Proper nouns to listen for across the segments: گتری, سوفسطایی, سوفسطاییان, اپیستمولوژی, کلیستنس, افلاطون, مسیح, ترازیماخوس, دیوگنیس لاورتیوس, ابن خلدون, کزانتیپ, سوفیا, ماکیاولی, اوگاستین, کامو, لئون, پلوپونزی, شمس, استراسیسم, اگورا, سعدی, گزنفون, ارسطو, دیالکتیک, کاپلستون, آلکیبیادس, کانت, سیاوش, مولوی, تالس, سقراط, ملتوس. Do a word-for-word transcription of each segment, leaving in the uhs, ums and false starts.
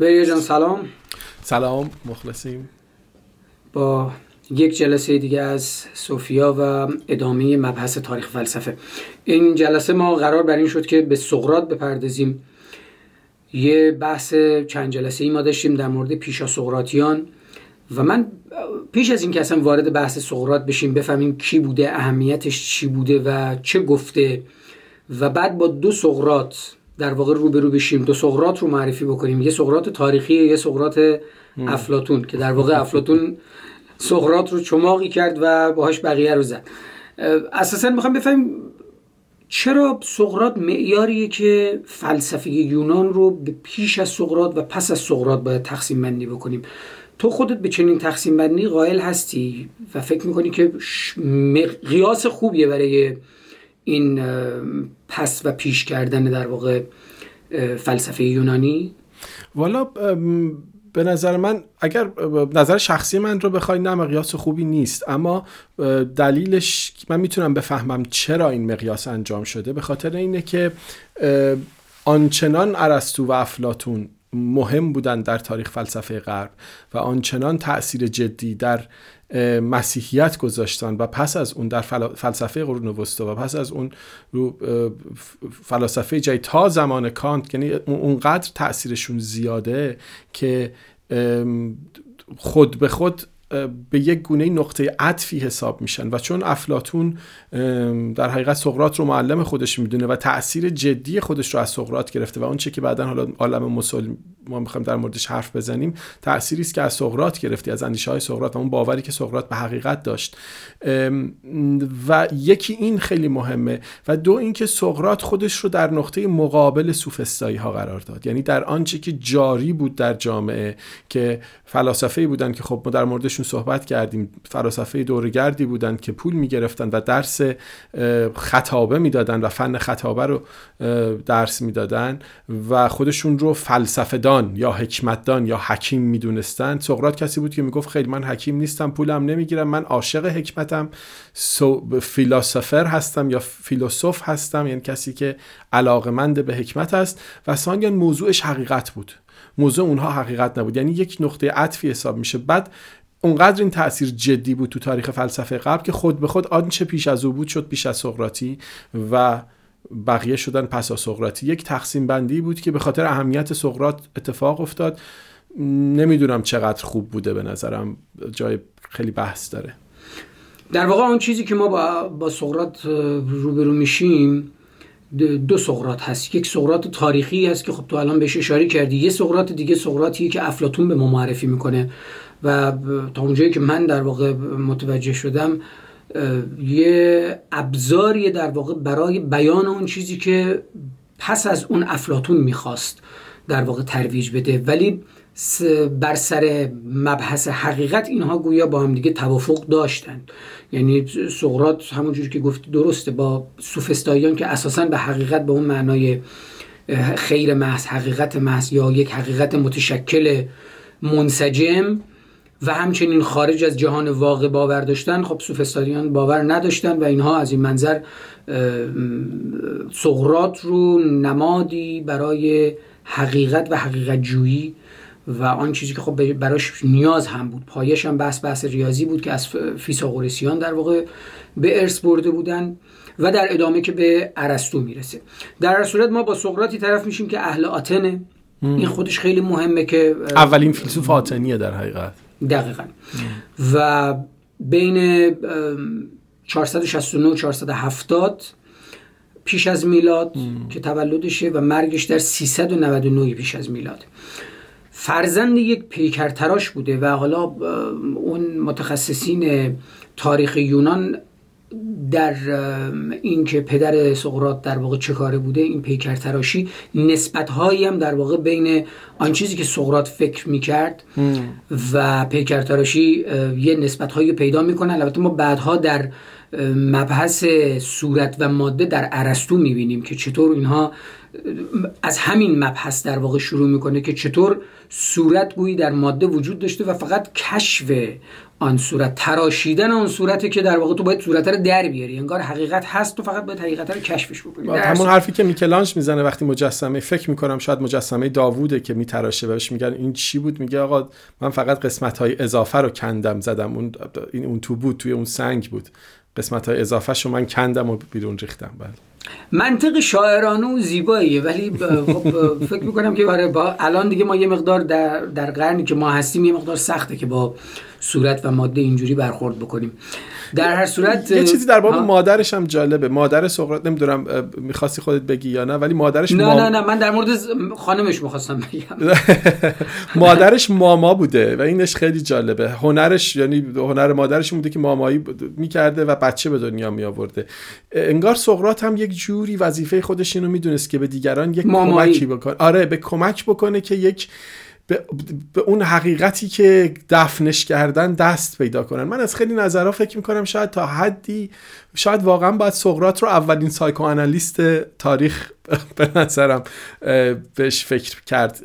بریا جان سلام. سلام، مخلصیم. با یک جلسه دیگه از سوفیا و ادامه مبحث تاریخ فلسفه. این جلسه ما قرار بر این شد که به سقراط بپردازیم. یه بحث چند جلسه ای ما داشتیم در مورد پیشا سقراطیان و من پیش از این که اصلا وارد بحث سقراط بشیم بفهمیم کی بوده، اهمیتش چی بوده و چه گفته و بعد با دو سقراط در واقع روبرو بشیم، دو سقراط رو معرفی بکنیم، یه سقراط تاریخی، یه سقراط افلاطون که در واقع افلاطون سقراط رو چماقی کرد و باهاش بقیه رو زد. اساساً میخوام بفهمیم چرا سقراط معیاریه که فلسفه یونان رو به پیش از سقراط و پس از سقراط باید تقسیم بندی بکنیم. تو خودت به چنین تقسیم بندی قائل هستی و فکر میکنی که قیاس خوبیه برای این پس و پیش کردن در واقع فلسفه یونانی؟ والا به نظر من، اگر نظر شخصی من رو بخوای، نه، مقیاس خوبی نیست، اما دلیلش من میتونم بفهمم چرا این مقیاس انجام شده. به خاطر اینه که آنچنان ارسطو و افلاطون مهم بودن در تاریخ فلسفه غرب و آنچنان تأثیر جدی در مسیحیت گذاشتن و پس از اون در فلسفه قرون وسطی و پس از اون رو فلسفه جدید تا زمان کانت، یعنی اونقدر تأثیرشون زیاده که خود به خود به یک گونه نقطه عطفی حساب میشن. و چون افلاطون در حقیقت سقراط رو معلم خودش میدونه و تأثیر جدی خودش رو از سقراط گرفته و اون چه که بعداً حالا عالم مسلمان ما میخوایم در موردش حرف بزنیم، تأثیری است که از سقراط گرفتی، از اندیشه‌های سقراط و اون باوری که سقراط به حقیقت داشت. و یکی این خیلی مهمه و دو اینکه سقراط خودش رو در نقطه مقابل سوفسطایی ها قرار داد، یعنی در آنچه که جاری بود در جامعه که فلاسفه‌ای بودن که خب ما در موردشون صحبت کردیم، فلاسفه دورگردی بودن که پول میگرفتن و درس خطابه میدادن و فن خطابه رو درس میدادن و خودشون رو فلسفه‌دان یا حکمتدان یا حکیم میدونستن. سقراط کسی بود که میگفت خیلی من حکیم نیستم، پولم نمیگیرم، من عاشق حکمتم، سو فیلسوفر هستم یا فیلسوف هستم، یعنی کسی که علاقمند به حکمت است. و ثانیاً موضوعش حقیقت بود، موضوع اونها حقیقت نبود، یعنی یک نقطه عطفی حساب میشه. بعد اونقدر این تأثیر جدی بود تو تاریخ فلسفه غرب که خود به خود آنچه پیش از او بود شد پیش از سقراطی و بقیه شدن پسا سقراطی. یک تقسیم بندی بود که به خاطر اهمیت سقراط اتفاق افتاد. نمیدونم چقدر خوب بوده، به نظرم جای خیلی بحث داره. در واقع اون چیزی که ما با, با سقراط روبرو میشیم دو سقراط هست، یک سقراط تاریخی هست که خب تو الان بهش اشاره کردی، یه سقراط دیگه سقراطیه که افلاطون به ما معرفی میکنه و تا اونجایی که من در واقع متوجه شدم یه ابزاری در واقع برای بیان اون چیزی که پس از اون افلاطون میخواست در واقع ترویج بده، ولی بر سر مبحث حقیقت اینها گویا با هم دیگه توافق داشتن. یعنی سقراط همونجوری که گفتی درسته با سوفسطاییان که اساساً به حقیقت به اون معنای خیر محض، حقیقت محض یا یک حقیقت متشکل منسجم و همچنین خارج از جهان واقع باور داشتن، خب سوفسطاییان باور نداشتن و اینها از این منظر سقراط رو نمادی برای حقیقت و حقیقت جویی و آن چیزی که خب براش نیاز هم بود، پایش هم بحث بحث ریاضی بود که از فیثاغورسیان در واقع به ارث برده بودن و در ادامه که به ارسطو میرسه. در هر صورت ما با سقراطی طرف میشیم که اهل آتنه. این خودش خیلی مهمه که اولین فیلسوف آتنیه در حقیقت. دقیقاً. و بین چهارصد و شصت و نه و چهارصد و هفتاد پیش از میلاد که تولدشه و مرگش در سیصد و نود و نه پیش از میلاد، فرزند یک پیکرتراش بوده و حالا اون متخصصین تاریخ یونان در این که پدر سقراط در واقع چه کاره بوده، این پیکرتراشی نسبت‌هایی هم در واقع بین آن چیزی که سقراط فکر می‌کرد و پیکرتراشی یه نسبت‌هایی پیدا می‌کنن. البته ما بعدها در مبحث صورت و ماده در ارسطو می‌بینیم که چطور اینها از همین مبحث در واقع شروع می‌کنه که چطور صورت گویی در ماده وجود داشته و فقط کشف آن صورت، تراشیدن آن صورتی که در واقع تو باید صورت رو در بیاری، انگار حقیقت هست تو فقط باید حقیقت رو کشفش بکنی. همون حرفی که میکلانج میزنه وقتی مجسمه، فکر میکنم شاید مجسمه داووده که میتراشه، بهش میگن این چی بود، میگه آقا من فقط قسمت‌های اضافه رو کندم زدم، اون این اون تو بود، توی اون سنگ بود، قسمت‌های اضافه‌شو من کندم و بیرون ریختم. بله منطق شاعرانه و زیباییه، ولی خب فکر میکنم که برای با الان دیگه ما یه مقدار در, در قرنی که ما هستیم یه مقدار سخته که با صورت و ماده اینجوری برخورد بکنیم. در هر صورت یه چیزی در باب مادرش هم جالبه. مادر سقراط نمیدونم میخواستی خودت بگی یا نه، ولی مادرش نه مام... نه نه من در مورد خانمش میخواستم بگم. مادرش ماما بوده و اینش خیلی جالبه. هنرش یعنی هنر مادرش بوده که مامایی میکرده و بچه به دنیا میآورده. انگار سقراط هم یک جوری وظیفه خودش اینو میدونست که به دیگران یک مامایی. کمکی بکنه. آره به کمک بکنه که یک به اون حقیقتی که دفنش کردن دست پیدا کنن. من از خیلی نظرها فکر میکنم شاید تا حدی شاید واقعا باید سقراط رو اولین سایکوآنالیست تاریخ به نظرم بهش فکر کرد،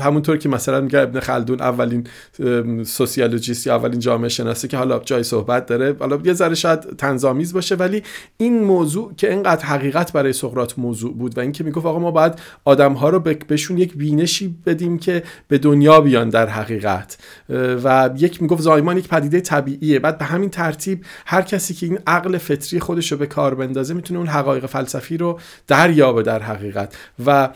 همونطور که مثلا میگه ابن خلدون اولین سوسیولوژیست یا اولین جامعه شناسی که حالا جای صحبت داره، حالا یه ذره شاید طنزآمیز باشه، ولی این موضوع که اینقدر حقیقت برای سقراط موضوع بود و اینکه میگفت آقا ما باید آدم‌ها رو بهشون یک بینشی بدیم که به دنیا بیان در حقیقت، و یک میگفت زایمان یک پدیده طبیعیه، بعد به همین ترتیب هر کسی که این عقل فطری خودش رو به کار بندازه میتونه اون حقایق فلسفی رو دریابه در حقیقت و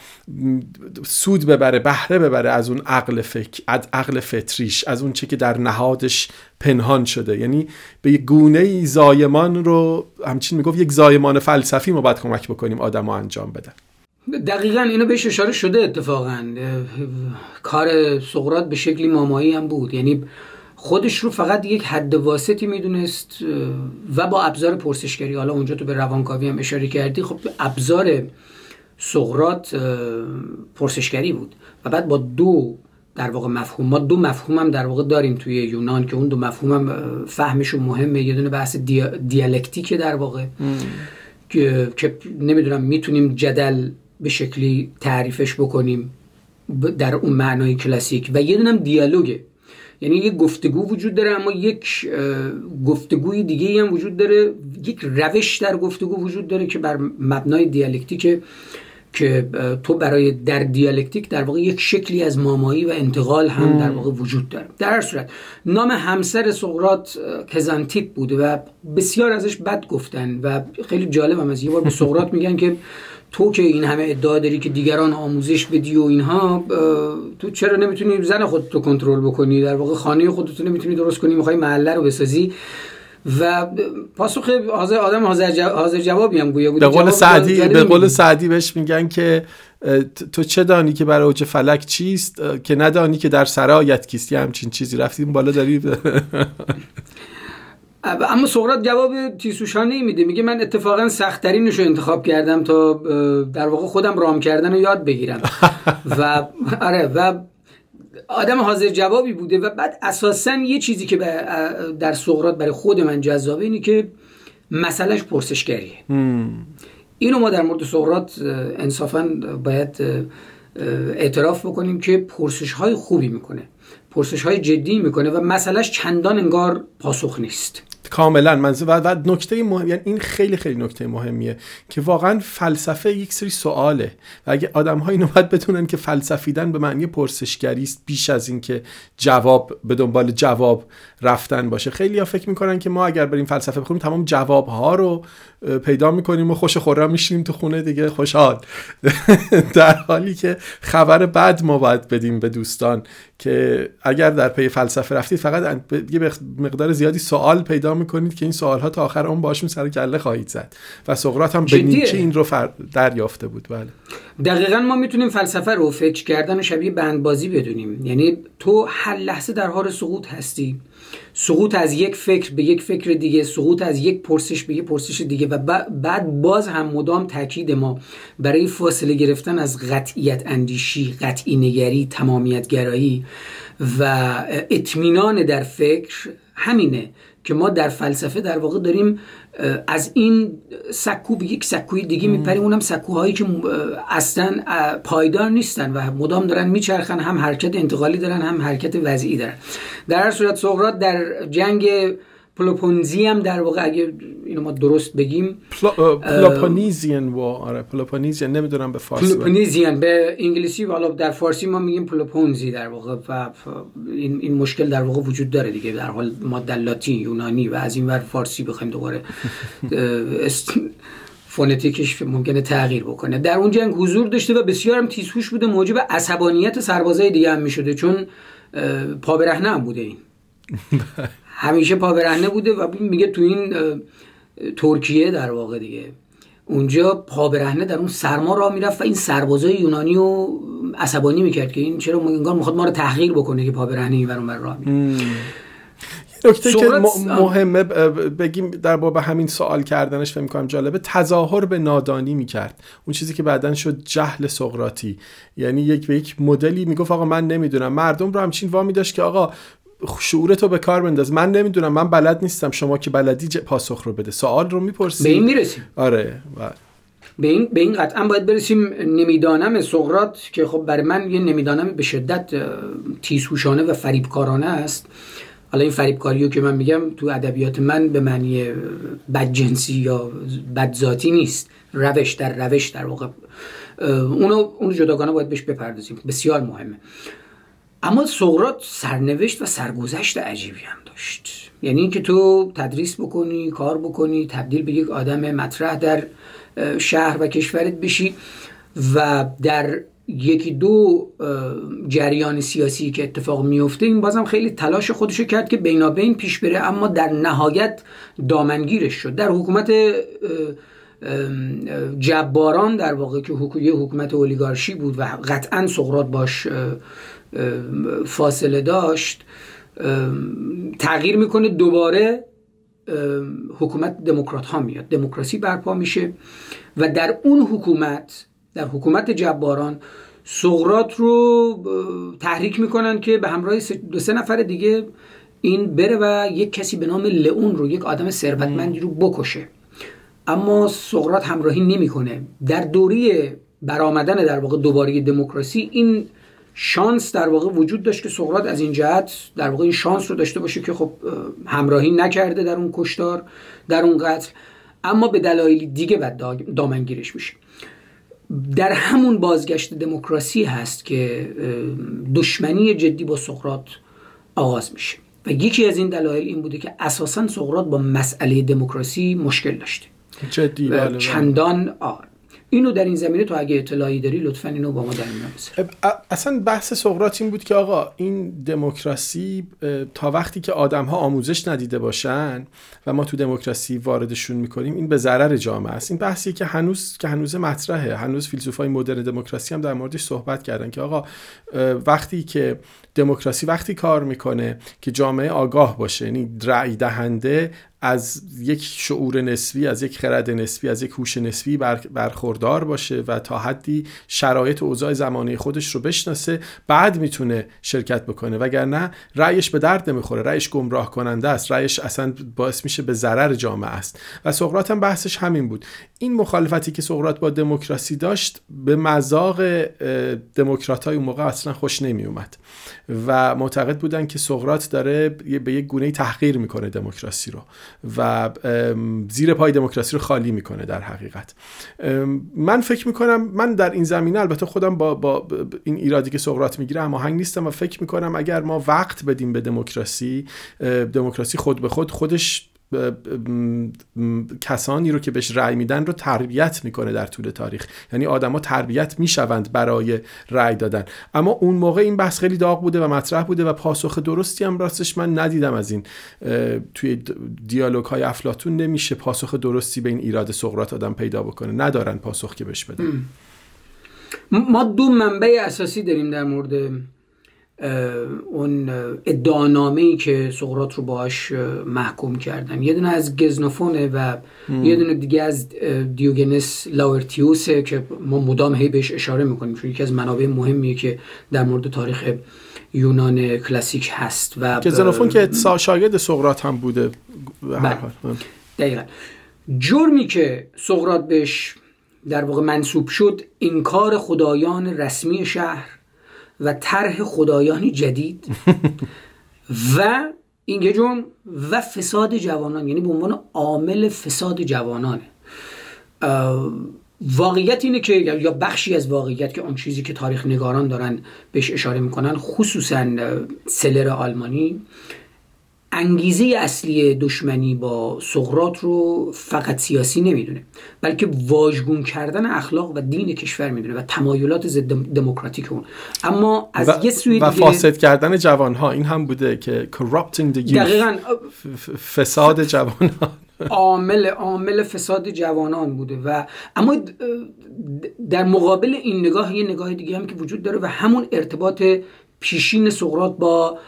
سود ببره، بهره ببره از اون عقل فکر، از عقل فطریش، از اون چه که در نهادش پنهان شده. یعنی به یک گونه‌ای زایمان رو همچین میگفت یک زایمان فلسفی ما باید کمک بکنیم آدم‌ها انجام بدن. دقیقاً اینو بهش اشاره شده. اتفاقاً کار سقراط به شکلی مامایی هم بود، یعنی خودش رو فقط یک حد واسطی میدونست و با ابزار پرسشگری، حالا اونجا تو به روانکاوی هم اشاره کردی، خب ابزار سقراط پرسشگری بود و بعد با دو در واقع مفهوم، ما دو مفهوم هم در واقع داریم توی یونان که اون دو مفهوم هم فهمشون مهمه، یه دونه بحث دی... دیالکتیکه در واقع که... که نمیدونم میتونیم جدل به شکلی تعریفش بکنیم در اون معنای کلاسیک، و یه دونه هم دیالوگه، یعنی یک گفتگو وجود داره اما یک گفتگوی دیگه هم وجود داره، یک روش در گفتگو وجود داره که بر مبنای دیالکتیکه که تو برای در دیالکتیک در واقع یک شکلی از مامایی و انتقال هم در واقع وجود داره. در هر صورت نام همسر سقراط کزانتیپ بوده و بسیار ازش بد گفتن و خیلی جالب هم از یه بار به سقراط میگن که تو که این همه ادعا داری که دیگران آموزش بدی و اینها، تو چرا نمیتونی زن خودت رو کنترل بکنی، در واقع خانه خودت رو نمیتونی درست کنی، میخوای محله رو بسازی؟ و پاسخ حاضر آدم حاضر جوابی هم گویا بود. به قول سعدی به قول سعدی بهش میگن که تو چه دانی که برای اوج فلک چیست که ندانی که در سرایت کیستی، همچین چیزی رفتیم بالا داری. اما سقراط جواب تیسوشانه‌ای میده، میگه من اتفاقا سخت‌ترینشو انتخاب کردم تا در واقع خودم رام کردن رو یاد بگیرم و آره و آدم حاضر جوابی بوده. و بعد اساساً یه چیزی که در سقراط برای خود من جذابه اینه که مسئلهش پرسشگریه. اینو ما در مورد سقراط انصافاً باید اعتراف بکنیم که پرسش‌های خوبی میکنه، پرسش‌های جدی میکنه و مسئلهش چندان انگار پاسخ نیست. کاملا منظور و, و نکته مهم، یعنی این خیلی خیلی نکته مهمیه که واقعا فلسفه یک سری سواله و اگه آدم‌ها اینو باید بتونن که فلسفیدن به معنی پرسشگری است بیش از این که جواب به دنبال جواب رفتن باشه. خیلی‌ها فکر می‌کنن که ما اگر بریم فلسفه بخونیم تمام جواب‌ها رو پیدا می‌کنیم و خوش خورا می‌شینیم تو خونه دیگه خوشحال، در حالی که خبر بد ما باید بدیم به دوستان که اگر در پی فلسفه رفتید فقط یه مقدار زیادی سوال پیدا میکنید که این سوالها تا آخر اون باشون سر کله خواهید زد. و سقراط هم به نیکی این رو دریافته بود. بله دقیقاً ما میتونیم فلسفه رو فکر کردن شبیه بندبازی بدونیم، یعنی تو هر لحظه در حال سقوط هستی، سقوط از یک فکر به یک فکر دیگه، سقوط از یک پرسش به یک پرسش دیگه، و بعد باز هم مدام تاکید ما برای فاصله گرفتن از قطعیت اندیشی، قطعی نگری، تمامیت گرایی و اطمینان در فکر همینه که ما در فلسفه در واقع داریم از این سکو به یک سکوی دیگه میپریم، اونم سکوهایی که اصلا پایدار نیستن و مدام دارن میچرخن، هم حرکت انتقالی دارن هم حرکت وضعی دارن. در هر صورت سقراط در جنگ پلوپونزی هم در واقع اگه اینو ما درست بگیم پلوپونیزیان وار، آره پلوپونیزیان، نمیدونم به فارسی پلوپونیزیان به انگلیسی، والا در فارسی ما میگیم پلوپونزی در واقع، و این این مشکل در واقع وجود داره دیگه. در حال ما در لاتین، یونانی و از این ور فارسی بخوایم دوباره فونتیکش ممکنه تغییر بکنه. در اون جنگ حضور داشته و بسیارم تیزهوش بوده، موجب عصبانیت سربازای دیگه هم میشده، چون پا برهنه هم بوده، این همیشه پا برهنه بوده و میگه تو این ترکیه در واقع دیگه اونجا پا برهنه در اون سرما راه میرفت و این سربازای یونانی رو عصبانی میکرد که این چرا انگار میخواد ما رو تحقیر بکنه که پا برهنه این ورون بر راه میره. نکته که مهمه بگیم در باب همین سوال کردنش، فکر می‌کنم جالبه، تظاهر به نادانی میکرد، اون چیزی که بعداً شد جهل سقراطی. یعنی یک به یک مدلی میگفت آقا من نمیدونم، مردم رو همچین وامی داشت که آقا شعورتو به کار بنداز، من نمیدونم، من بلد نیستم، شما که بلدی پاسخ رو بده، سوال رو میپرسی، به این میرسیم. آره و... به این به این قطعا باید برسیم. نمیدانم سقراط که خب برای من یه نمیدانم به شدت تیزهوشانه و فریبکارانه است. حالا این فریبکاریو که من میگم تو ادبیات من به معنی بدجنسی یا بدذاتی نیست، روش در روش در واقع اونو اون جداگانه باید بهش بپردازیم، بسیار مهمه. اما سقراط سرنوشت و سرگذشت عجیبی هم داشت، یعنی اینکه تو تدریس بکنی، کار بکنی، تبدیل به یک آدم مطرح در شهر و کشورت بشی و در یکی دو جریان سیاسی که اتفاق میفته این بازم خیلی تلاش خودشو کرد که بینابین پیش بره، اما در نهایت دامنگیرش شد. در حکومت جباران در واقع که یه حکومت اولیگارشی بود و قطعا سقراط باش فاصله داشت، تغییر میکنه، دوباره حکومت دموکرات ها میاد، دموکراسی برپا میشه و در اون حکومت، در حکومت جباران، سقراط رو تحریک میکنن که به همراه دو سه نفر دیگه این بره و یک کسی به نام لئون رو، یک آدم ثروتمندی رو بکشه، اما سقراط همراهی نمیکنه. در دوره برآمدن در واقع دوباره دموکراسی این شانس در واقع وجود داشت که سقراط از این جهت در واقع این شانس رو داشته باشه که خب همراهی نکرده در اون کشتار، در اون قتل، اما به دلایلی دیگه بعد دامنگیرش میشه. در همون بازگشت دموکراسی هست که دشمنی جدی با سقراط آغاز میشه و یکی از این دلایل این بوده که اساساً سقراط با مسئله دموکراسی مشکل داشته جدی و چندان آر. اینو در این زمینه تو اگه اطلاعی داری لطفاً اینو با ما در میون بذار. اصلا بحث سقراط این بود که آقا این دموکراسی تا وقتی که آدم‌ها آموزش ندیده باشن و ما تو دموکراسی واردشون می‌کنیم این به ضرر جامعه است. این بحثی که هنوز که هنوز مطرحه، هنوز فیلسوفای مدرن دموکراسی هم در موردش صحبت کردن که آقا وقتی که دموکراسی وقتی کار میکنه که جامعه آگاه باشه، یعنی رأی دهنده از یک شعور نسبی، از یک خرد نسبی، از یک هوش نسبی برخوردار باشه و تا حدی شرایط و اوضاع زمانه خودش رو بشناسه، بعد میتونه شرکت بکنه، وگرنه رأیش به درد نمیخوره، رأیش گمراه کننده است، رأیش اصلا باعث میشه به ضرر جامعه است. و سقراط هم بحثش همین بود. این مخالفتی که سقراط با دموکراسی داشت به مذاق دموکراتای اون موقع اصلا خوش نمیومد و معتقد بودن که سقراط داره به یک گونه‌ای تحقیر میکنه دموکراسی رو و زیر پای دموکراسی رو خالی میکنه. در حقیقت من فکر میکنم، من در این زمینه البته خودم با, با این ایرادی که سقراط میگیره هماهنگ نیستم و فکر میکنم اگر ما وقت بدیم به دموکراسی، دموکراسی خود به خود خودش کسانی رو که بهش رأی میدن رو تربیت میکنه در طول تاریخ، یعنی آدما تربیت میشوند برای رأی دادن. اما اون موقع این بحث خیلی داغ بوده و مطرح بوده و پاسخ درستی هم راستش من ندیدم. از این توی دیالوگ های افلاطون نمیشه پاسخ درستی به این ایراد سقراط آدم پیدا بکنه، ندارن پاسخ که بهش بدن. ما دو منبع اساسی داریم در مورد اون ادعانامه‌ای که سقراط رو باهاش محکوم کردن، یه دونه از گزنفونه و ام. یه دونه دیگه از دیوگنیس لاورتیوسه که ما مدام هی بهش اشاره میکنیم چون یکی از منابع مهمیه که در مورد تاریخ یونان کلاسیک هست و گزنفون که شاگرد سقراط هم بوده. دقیقاً جرمی که سقراط بهش در واقع منسوب شد انکار خدایان رسمی شهر و طرح خدایان جدید و این جرم و فساد جوانان، یعنی به عنوان عامل فساد جوانانه. واقعیت اینه که یا بخشی از واقعیت که اون چیزی که تاریخ نگاران دارن بهش اشاره میکنن، خصوصا سلر آلمانی، انگیزه اصلی دشمنی با سقراط رو فقط سیاسی نمیدونه، بلکه واژگون کردن اخلاق و دین کشور میدونه و تمایلات ضد دموکراتیک اون. اما از و یه سوی دیگه و فاسد کردن جوانها، این هم بوده که corrupting the youth، دقیقاً فساد جوانان عامل عامل فساد جوانان بوده. و اما در مقابل این نگاه یه نگاه دیگه هم که وجود داره و همون ارتباط پیشین سقراط با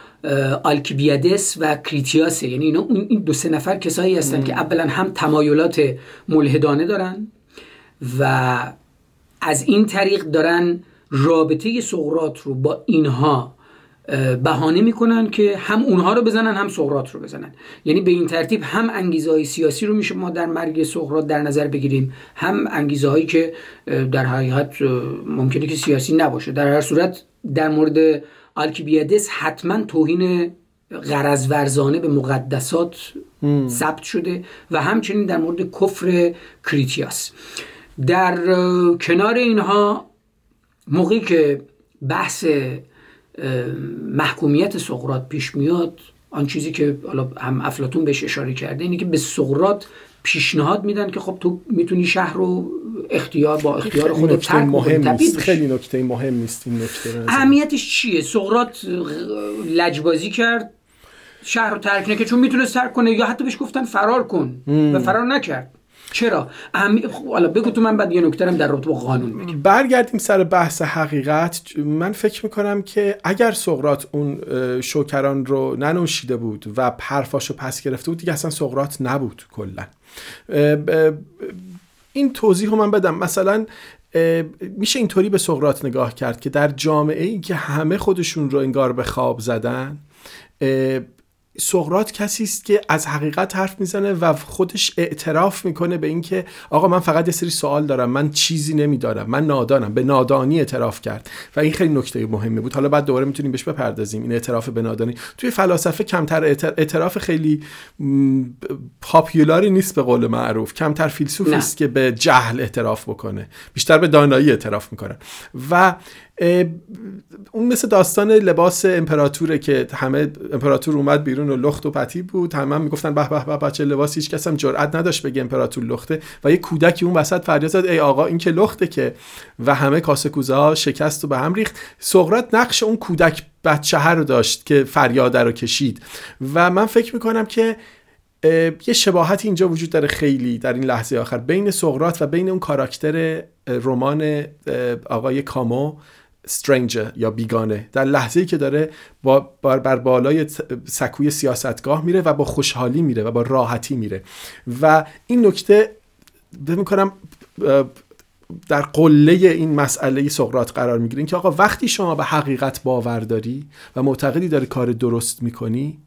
آلکیبیادس و کریتیاس، یعنی اینا این دو سه نفر کسایی هستن مم. که اولا هم تمایلات ملحدانه دارن و از این طریق دارن رابطه سقراط رو با اینها بهانه میکنن که هم اونها رو بزنن هم سقراط رو بزنن. یعنی به این ترتیب هم انگیزه‌های سیاسی رو میشه ما در مرگ سقراط در نظر بگیریم، هم انگیزه‌هایی که در حقیقت ممکنه که سیاسی نباشه. در هر صورت در مورد آلکیبیادس حتما توهین غرض ورزانه به مقدسات ثبت شده و همچنین در مورد کفر کریتیاس. در کنار اینها موقعی که بحث محکومیت سقراط پیش میاد، آن چیزی که حالا هم افلاطون بهش اشاره کرده اینه که به سقراط پیشنهاد میدن که خب تو میتونی شهر رو اختیار با اختیار خودت ترک کنی. خیلی نکته مهم نیست این نکته. اهمیتش چیه؟ سقراط لجبازی کرد، شهر رو ترک نکرد، چون میتونست ترک کنه یا حتی بهش گفتن فرار کن ام. و فرار نکرد. چرا؟ اهم حالا بگو تو، من بعد یه نکته هم در رابطه با قانون بگم. برگردیم سر بحث حقیقت. من فکر میکنم که اگر سقراط اون شوکران رو ننوشیده بود و حرفاشو پس گرفته بود دیگه اصلا سقراط نبود کلا. این توضیح رو من بدم. مثلا میشه اینطوری به سقراط نگاه کرد که در جامعه ای که همه خودشون رو انگار به خواب زدن، سقراط کسی است که از حقیقت حرف میزنه و خودش اعتراف میکنه به اینکه آقا من فقط یه سری سوال دارم، من چیزی نمیدارم، من نادانم. به نادانی اعتراف کرد و این خیلی نکته مهمی بود. حالا بعد دوباره میتونیم بهش بپردازیم. این اعتراف به نادانی توی فلسفه کمتر اعتراف خیلی پاپیولاری نیست، به قول معروف کمتر فیلسوفی است که به جهل اعتراف بکنه، بیشتر به دانایی اعتراف میکنه. و اون مثل داستان لباس امپراتوره که همه امپراتور اومد بیرون و لخت و پتی بود، همه هم میگفتن به به به چه لباسی، هیچ کس هم جرئت نداشت بگه امپراتور لخته. و یه کودکی اون وسط فریاد زد ای آقا این که لخته که، و همه کاسه کوزه ها شکست و به هم ریخت. سقراط نقش اون کودک بچه رو داشت که فریاد رو کشید. و من فکر میکنم که یه شباهت اینجا وجود داره خیلی در این لحظه آخر بین سقراط و بین اون کاراکتر رمان آقای کامو stranger یا بیگانه، در لحظه‌ای که داره با بر, بر بالای سکوی سیاستگاه میره و با خوشحالی میره و با راحتی میره. و این نکته فکر می‌کنم در قله این مسئله سقراط قرار میگیره، این که آقا وقتی شما به حقیقت باور داری و معتقدی داری کار درست میکنی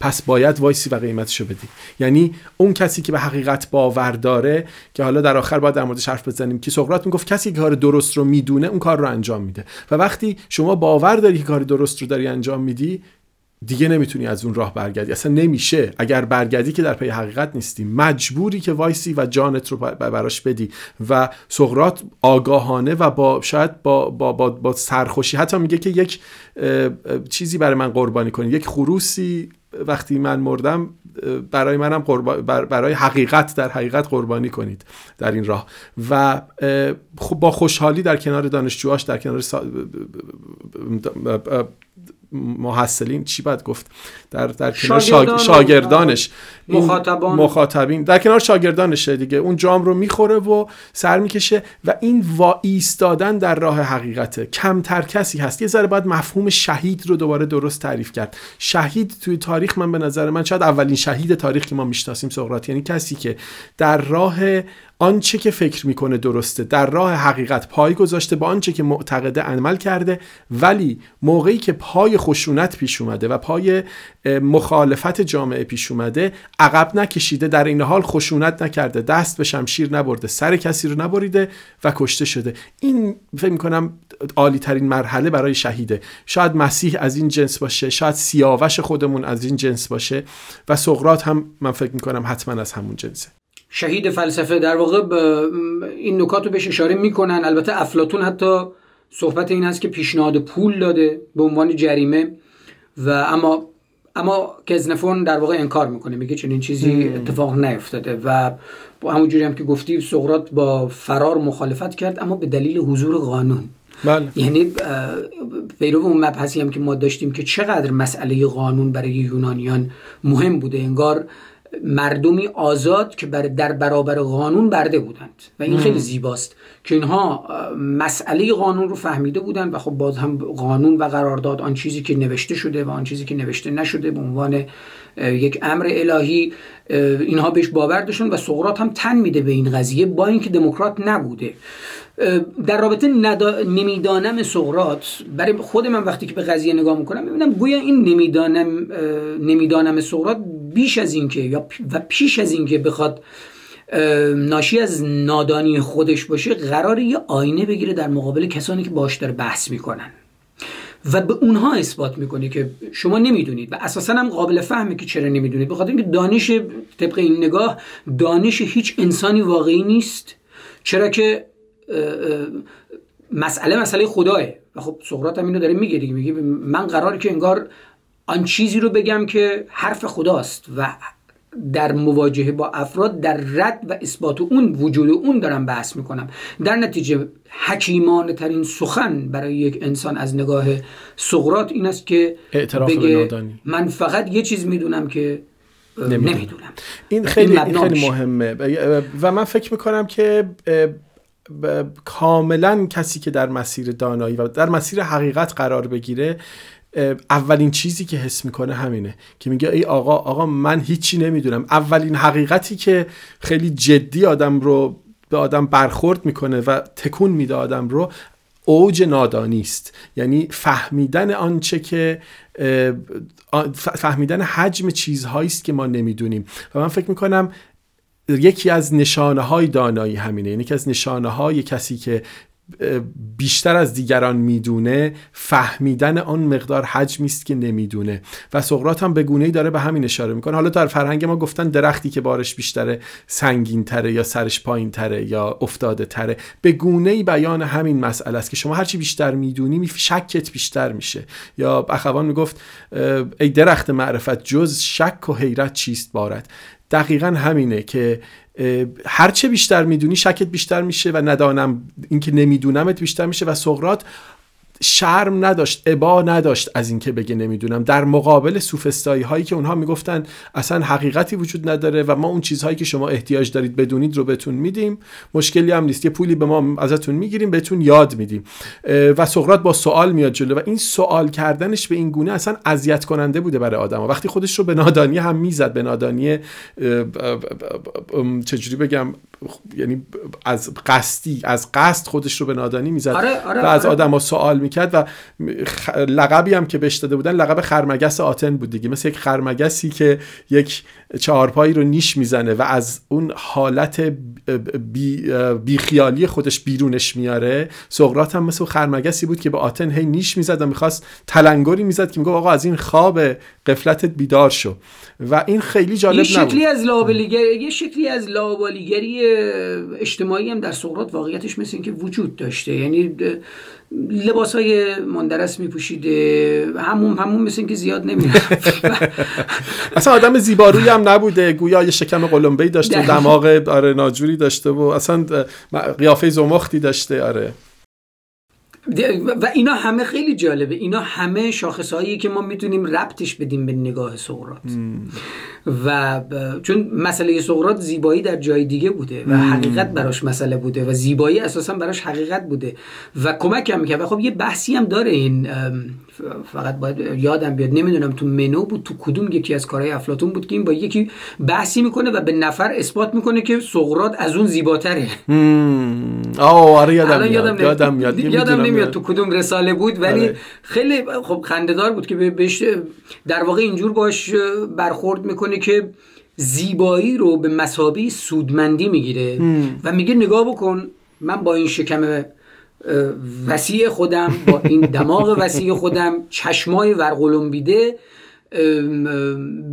پس باید وایسی و قیمتشو بدی. یعنی اون کسی که به حقیقت باور داره که حالا در آخر باید در موردش حرف بزنیم که سقراط میگفت کسی که کار درست رو میدونه اون کار رو انجام میده. و وقتی شما باور داری که کار درست رو داری انجام میدی دیگه نمیتونی از اون راه برگردی، اصلا نمیشه. اگر برگردی که در پی حقیقت نیستی، مجبوری که وایسی و جانت رو براش بدی. و سقراط آگاهانه و با شاید با با با, با سرخوشی حتی میگه که یک چیزی برای من قربانی کنید، یک خروسی وقتی من مردم برای منم قربان، برای حقیقت در حقیقت قربانی کنید در این راه. و با خوشحالی در کنار دانشجوهاش، در کنار محصلین چی باید گفت، در در کنار شاگردان، شاگردانش، مخاطبان، مخاطبین، در کنار شاگردانشه دیگه. اون جام رو میخوره و سر میکشه و این وایستادن در راه حقیقته. کمتر کسی هست. یه ذره باید مفهوم شهید رو دوباره درست تعریف کرد. شهید توی تاریخ، من به نظر من شاید اولین شهید تاریخ که ما میشناسیم سقراط، یعنی کسی که در راه آنچه که فکر میکنه درسته، در راه حقیقت پای گذاشته، با آنچه که معتقده عمل کرده، ولی موقعی که پای خشونت پیش اومده و پای مخالفت جامعه پیش اومده عقب نکشیده، در این حال خشونت نکرده، دست به شمشیر نبرده، سر کسی رو نبریده و کشته شده. این فکر میکنم عالی ترین مرحله برای شهیده. شاید مسیح از این جنس باشه، شاید سیاوش خودمون از این جنس باشه و سقراط هم من فکر میکنم حتما از همون جنسه. شهید فلسفه در واقع این نکات رو بهش اشاره میکنن. البته افلاطون حتی صحبت این هست که پیشنهاد پول داده به عنوان جریمه، و اما اما گزنفون در واقع انکار میکنه، میگه چنین چیزی اتفاق نیفتاده و همونجوری هم که گفتی سقراط با فرار مخالفت کرد اما به دلیل حضور قانون. بله. یعنی پیرو اون مبحثی هم که ما داشتیم که چقدر مسئله قانون برای یونانیان مهم بوده، انگار مردمی آزاد که بر در برابر قانون برده بودند و این خیلی زیباست که اینها مسئله قانون رو فهمیده بودند و خب باز هم قانون و قرارداد، آن چیزی که نوشته شده و آن چیزی که نوشته نشده به عنوان یک امر الهی، اینها بهش باور داشتن و سقراط هم تن میده به این قضیه با اینکه دموکرات نبوده. در رابطه ندا... نمیدانم سقراط، برای خود من وقتی که به قضیه نگاه میکنم میبینم گویا این نمیدانم نمیدانم سقراط بیش از این که یا و پیش از این که بخواد ناشی از نادانی خودش باشه قراره یه آینه بگیره در مقابل کسانی که باهاش داره بحث میکنن و به اونها اثبات میکنه که شما نمیدونید و اساسا هم قابل فهمه که چرا نمیدونید، بخاطر اینکه دانش طبق این نگاه دانش هیچ انسانی واقعی نیست، چرا که مسئله مسئله خداه. و خب سقراط هم اینو داره میگه دیگه، میگه من قراره که انگار آن چیزی رو بگم که حرف خداست و در مواجهه با افراد در رد و اثبات اون وجود اون دارم بحث میکنم. در نتیجه حکیمانه ترین سخن برای یک انسان از نگاه سقراط این است که اعتراف به نادانی، من فقط یه چیز میدونم که نمیدونم, نمیدونم. این خیلی, این خیلی مهمه و من فکر میکنم که کاملا کسی که در مسیر دانایی و در مسیر حقیقت قرار بگیره اولین چیزی که حس میکنه همینه که میگه ای آقا آقا من هیچی نمیدونم. اولین حقیقتی که خیلی جدی آدم رو به آدم برخورد میکنه و تکون میده آدم رو، اوج نادانی است. یعنی فهمیدن آنچه که فهمیدن حجم چیزهایی است که ما نمیدونیم. و من فکر میکنم یکی از نشانه های دانایی همینه، یعنی یکی از نشانه های کسی که بیشتر از دیگران میدونه فهمیدن آن مقدار حجمی است که نمیدونه. و سقراط هم به گونه‌ای داره به همین اشاره میکنه. حالا در فرهنگ ما گفتن درختی که بارش بیشتره سنگین تره یا سرش پایین تره یا افتاده تره، به گونه‌ای بیان همین مسئله است که شما هرچی بیشتر میدونی شکت بیشتر میشه. یا اخوان میگفت ای درخت معرفت جز شک و حیرت چیست بارد. دقیقا همینه که هرچه بیشتر میدونی شکت بیشتر میشه و ندانم اینکه نمیدونمت بیشتر میشه. و سقراط شرم نداشت، ابا نداشت از اینکه بگه نمیدونم، در مقابل سوفسطایی هایی که اونها میگفتن اصلا حقیقتی وجود نداره و ما اون چیزهایی که شما احتیاج دارید بدونید رو بهتون میدیم، مشکلی هم نیست، یه پولی به ما ازتون میگیریم بهتون یاد میدیم. و سقراط با سوال میاد جلو و این سوال کردنش به این گونه اصلا اذیت کننده بوده برای آدما. وقتی خودش رو به نادانی هم میزد، به نادانی چجوری بگم، یعنی از قصدی از قصد خودش رو به نادانی میزد. آره، آره، و از آدما سوال میکرد و لقبی هم که بهش داده بودن لقب خرمگس آتن بود دیگه، مثل یک خرمگسی که یک چهارپایی رو نیش میزنه و از اون حالت بی بیخیالی خودش بیرونش میاره. سقراط هم مثل خرمگسی بود که به آتن هی نیش میزد و میخواست تلنگری میزد که میگه آقا از این خواب قفلتت بیدار شو. و این خیلی جالب نبود. یه شکلی از لابالیگری یه شکلی از لابالیگری اجتماعی هم در سقراط واقعیتش مثل این که وجود داشته، یعنی لباسای مندرس میپوشیده، همون همون مثل اینکه زیاد نمیرفت اصلا آدم زیبارویی هم نبوده، گویا یه شکم قلمبه‌ای داشته، دماغ آره ناجوری داشته و اصلا قیافه زمختی داشته. آره و اینا همه خیلی جالبه، اینا همه شاخصهایی که ما میتونیم ربطش بدیم به نگاه سقراط و چون مسئله سقراط زیبایی در جای دیگه بوده و حقیقت براش مسئله بوده و زیبایی اساسا براش حقیقت بوده و کمک هم می‌کنه. و خب یه بحثی هم داره این، فقط باید یادم بیاد نمیدونم تو منو بود تو کدوم یکی از کارهای افلاطون بود که این با یکی بحثی میکنه و به نفر اثبات میکنه که سقراط از اون زیباتره. آه آره یادم میاد یادم, یادم, یادم, یادم, یادم نمیاد تو کدوم رساله بود، ولی آره. خیلی خب خنده‌دار بود که بهش در واقع اینجور باش برخورد میکنه که زیبایی رو به مثابه سودمندی میگیره و میگه نگاه بکن، من با این شکم وسیع خودم، با این دماغ وسیع خودم، چشمای ورقلومبیده،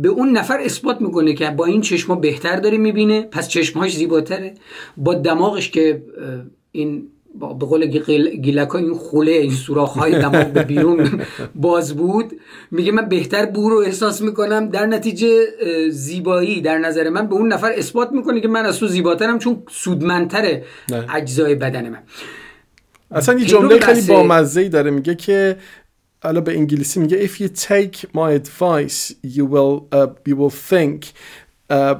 به اون نفر اثبات میکنه که با این چشما بهتر داره میبینه، پس چشماش زیباتره. با دماغش که این به قول گیلکا این خوله، این سوراخ‌های دماغ به بیرون باز بود، میگه من بهتر بو رو احساس میکنم. در نتیجه زیبایی در نظر من به اون نفر اثبات میکنه که من از تو زیباترم چون سودمندتره اجزای بدن من. اصلا یه جمله خیلی بامزه‌ای داره، میگه که حالا به انگلیسی میگه if you take my advice you will uh, you will think uh,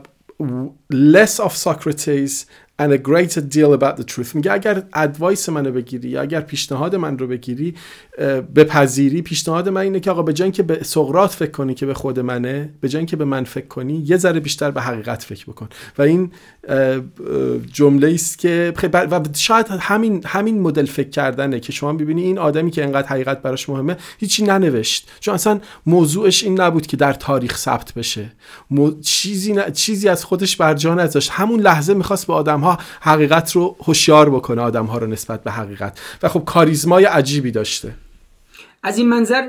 less of Socrates and a greater deal about the truth. میگه اگر ادوایس منو بگیری یا اگر پیشنهاد من رو بگیری بپذیری، پیشنهاد من اینه که آقا به جای اینکه به سقراط فکر کنی که به خود منه، به جای اینکه به من فکر کنی یه ذره بیشتر به حقیقت فکر بکن. و این جمله‌ای است که و شاید همین همین مدل فکر کردنه که شما می‌بینی این آدمی که انقدر حقیقت براش مهمه هیچی ننوشت، چون اصلا موضوعش این نبود که در تاریخ ثبت بشه، مو... چیزی ن... چیزی از خودش برجا نذاشت، همون لحظه می‌خواست به آدم ها حقیقت رو هوشیار بکنه، آدم ها رو نسبت به حقیقت. و خب کاریزمای عجیبی داشته. از این منظر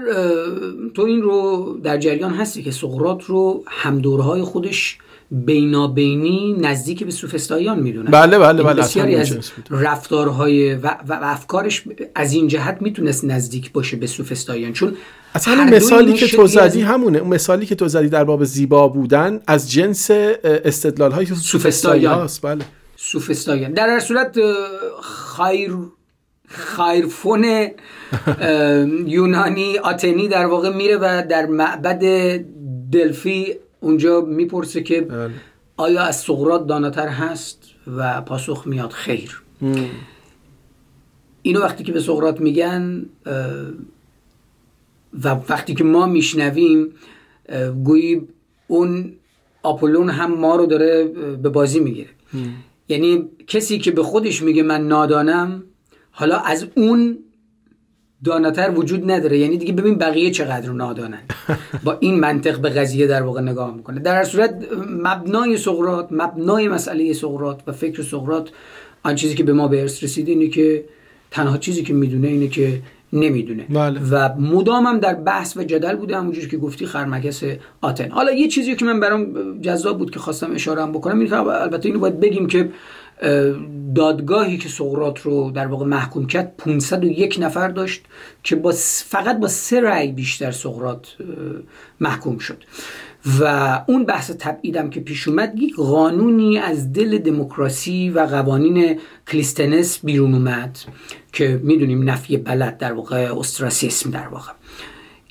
تو این رو در جریان هستی که سقراط رو همدورهای خودش بینابینی نزدیک به سوفسطاییان میدونن. بله بله بله. بسیاری از رفتارهای و, و افکارش از این جهت میتونست نزدیک باشه به سوفسطاییان، چون اصلا مثالی که تو زدی همونه، اون مثالی که تو زدی در باب زیبا بودن از جنس استدلال‌های سوفسطاییاست. بله. سوفسطاییان در هر صورت خیر خیرفون یونانی آتنی در واقع میره و در معبد دلفی اونجا میپرسه که آیا از سقراط داناتر هست و پاسخ میاد خیر. اینو وقتی که به سقراط میگن و وقتی که ما میشنویم گویی اون آپولون هم ما رو داره به بازی میگیره. یعنی کسی که به خودش میگه من نادانم، حالا از اون داناتر وجود نداره. یعنی دیگه ببین بقیه چقدر نادانن. با این منطق به قضیه در واقع نگاه میکنه. در هر صورت مبنای سقراط، مبنای مسئله سقراط و فکر سقراط، آن چیزی که به ما به ارث رسیده اینه که تنها چیزی که میدونه اینه که نمیدونه. بله. و مدامم در بحث و جدل بوده، همونجوری که گفتی خرمگس آتن. حالا یه چیزی که من برام جذاب بود که خواستم اشاره هم بکنم این، البته اینو باید بگیم که دادگاهی که سقراط رو در واقع محکوم کرد پانصد و یک نفر داشت که با فقط با سه رأی بیشتر سقراط محکوم شد. و اون بحث تبعید هم که پیش اومد، یک قانونی از دل دموکراسی و قوانین کلیستنس بیرون اومد که میدونیم نفی بلد در واقع استراسیسم در واقع.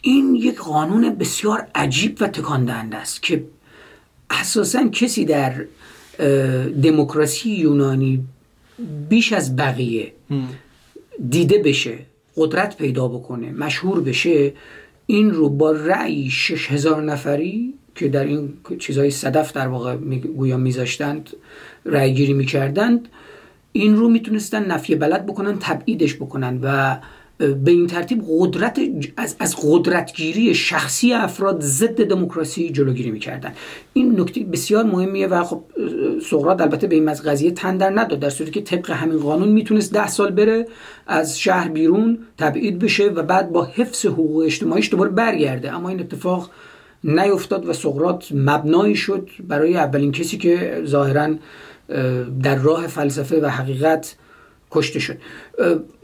این یک قانون بسیار عجیب و تکان دهنده است که اساساً کسی در دموکراسی یونانی بیش از بقیه دیده بشه، قدرت پیدا بکنه، مشهور بشه، این رو با رأی شش هزار نفری که در این چیزهای صدف در واقع گویا میذاشتند، رأی گیری میکردند، این رو میتونستن نفی بلد بکنن، تبعیدش بکنن و به این ترتیب قدرت از از قدرتگیری شخصی افراد ضد دموکراسی جلوگیری می‌کردن. این نکته بسیار مهمیه و خب سقراط البته به این از قضیه تن در نداد، در صورتی که طبق همین قانون میتونست ده سال بره از شهر بیرون، تبعید بشه و بعد با حفظ حقوق اجتماعیش دوباره برگرده. اما این اتفاق نیفتاد و سقراط مبنایی شد برای اولین کسی که ظاهراً در راه فلسفه و حقیقت کشته شد.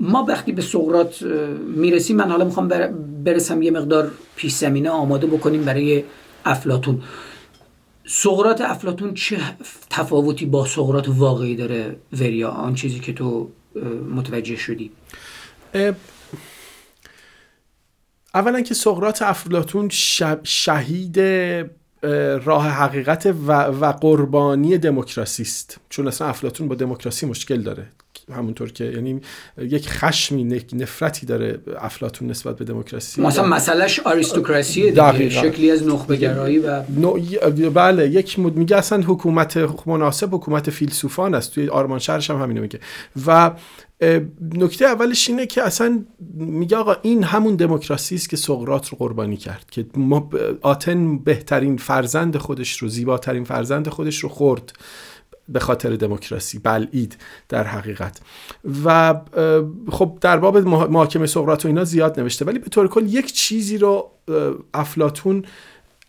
ما وقتی به سقراط میرسیم، من حالا میخوام برسم یه مقدار پیش زمینه آماده بکنیم برای افلاطون. سقراط افلاطون چه تفاوتی با سقراط واقعی داره وریا؟ آن چیزی که تو متوجه شدی. اولا که سقراط افلاطون شهید راه حقیقت و, و قربانی دموکراسی است، چون اصلا افلاطون با دموکراسی مشکل داره، همونطور که یعنی یک خشمی نفرتی داره افلاطون نسبت به دموکراسی. مثلا مسئلهش آریستوکراسی دیگه، شکلی از نخبه‌گرایی و بله یک مد میگه اصلا حکومت مناسب حکومت فیلسوفان است، توی آرمان شهرش هم همینو میگه. و نکته اولش اینه که اصلا میگه آقا این همون دموکراسی است که سقراط رو قربانی کرد، که ما آتن بهترین فرزند خودش رو، زیباترین فرزند خودش رو خورد به خاطر دموکراسی، بلعید در حقیقت. و خب در باب محاکمه سقراط و اینا زیاد نوشته، ولی به طور کل یک چیزی رو افلاطون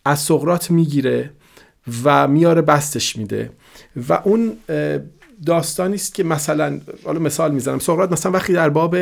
از سقراط میگیره و میاره بستش میده، و اون داستانی است که مثلا حالا مثال میزنم، سقراط مثلا وقتی در باب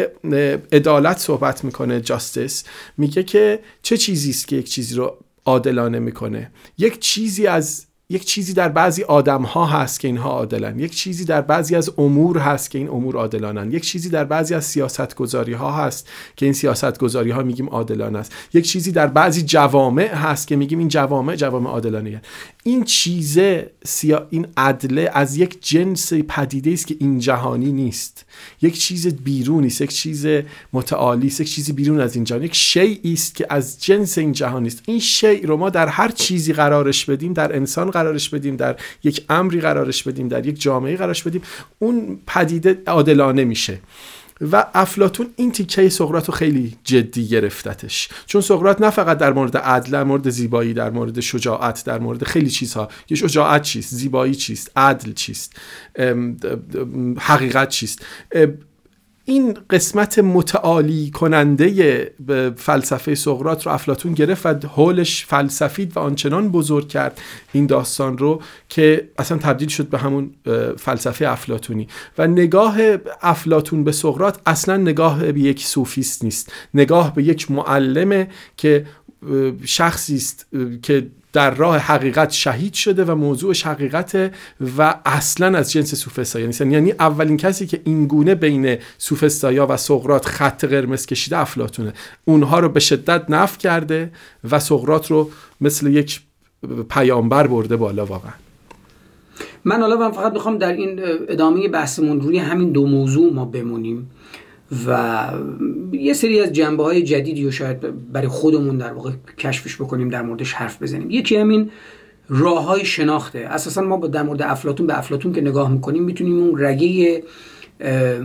عدالت صحبت میکنه، جاستس، میگه که چه چیزی است که یک چیزی رو عادلانه میکنه؟ یک چیزی از یک چیزی در بعضی آدم‌ها هست که اینها عادلن، یک چیزی در بعضی از امور هست که این امور عادلانن، یک چیزی در بعضی از سیاست‌گذاری‌ها هست که این سیاست‌گذاری‌ها میگیم عادلانه است، یک چیزی در بعضی جوامع هست که میگیم این جوامع جوامع عادلانه. این چیزه سیا... این عدله از یک جنس پدیده است که این جهانی نیست، یک چیز بیرونی است، یک چیز متعالی است، یک چیزی بیرون از این جهان، یک شیئی است که از جنس این جهان نیست. این شیء رو ما در هر چیزی قرارش بدیم، در انسان قرارش بدیم، در یک امری قرارش بدیم، در یک جامعه قرارش بدیم، اون پدیده عادلانه میشه. و افلاطون این تیکه سقراط رو خیلی جدی گرفتتش، چون سقراط نه فقط در مورد عدل، در مورد زیبایی، در مورد شجاعت، در مورد خیلی چیزها، یه شجاعت چیست، زیبایی چیست، عدل چیست، حقیقت چیست، این قسمت متعالی کننده فلسفه سقراط رو افلاطون گرفت و حولش فلسفید و آنچنان بزرگ کرد این داستان رو که اصلا تبدیل شد به همون فلسفه افلاطونی. و نگاه افلاطون به سقراط اصلا نگاه به یک صوفیست نیست، نگاه به یک معلمه که شخصی است که در راه حقیقت شهید شده و موضوعش حقیقته و اصلا از جنس سوفسطایی نیست. یعنی اولین کسی که این گونه بین سوفسطایا و سقراط خط قرمز کشیده افلاطونه، اونها رو به شدت نفی کرده و سقراط رو مثل یک پیامبر برده بالا. واقعا من الان فقط میخوام در این ادامه بحثمون روی همین دو موضوع ما بمونیم و یه سری از جنبه‌های جدیدی رو شاید برای خودمون در واقع کشفش بکنیم، در موردش حرف بزنیم. یکی همین راه‌های شناخته. اساساً ما در مورد افلاطون به افلاطون که نگاه می‌کنیم می‌تونیم اون رگه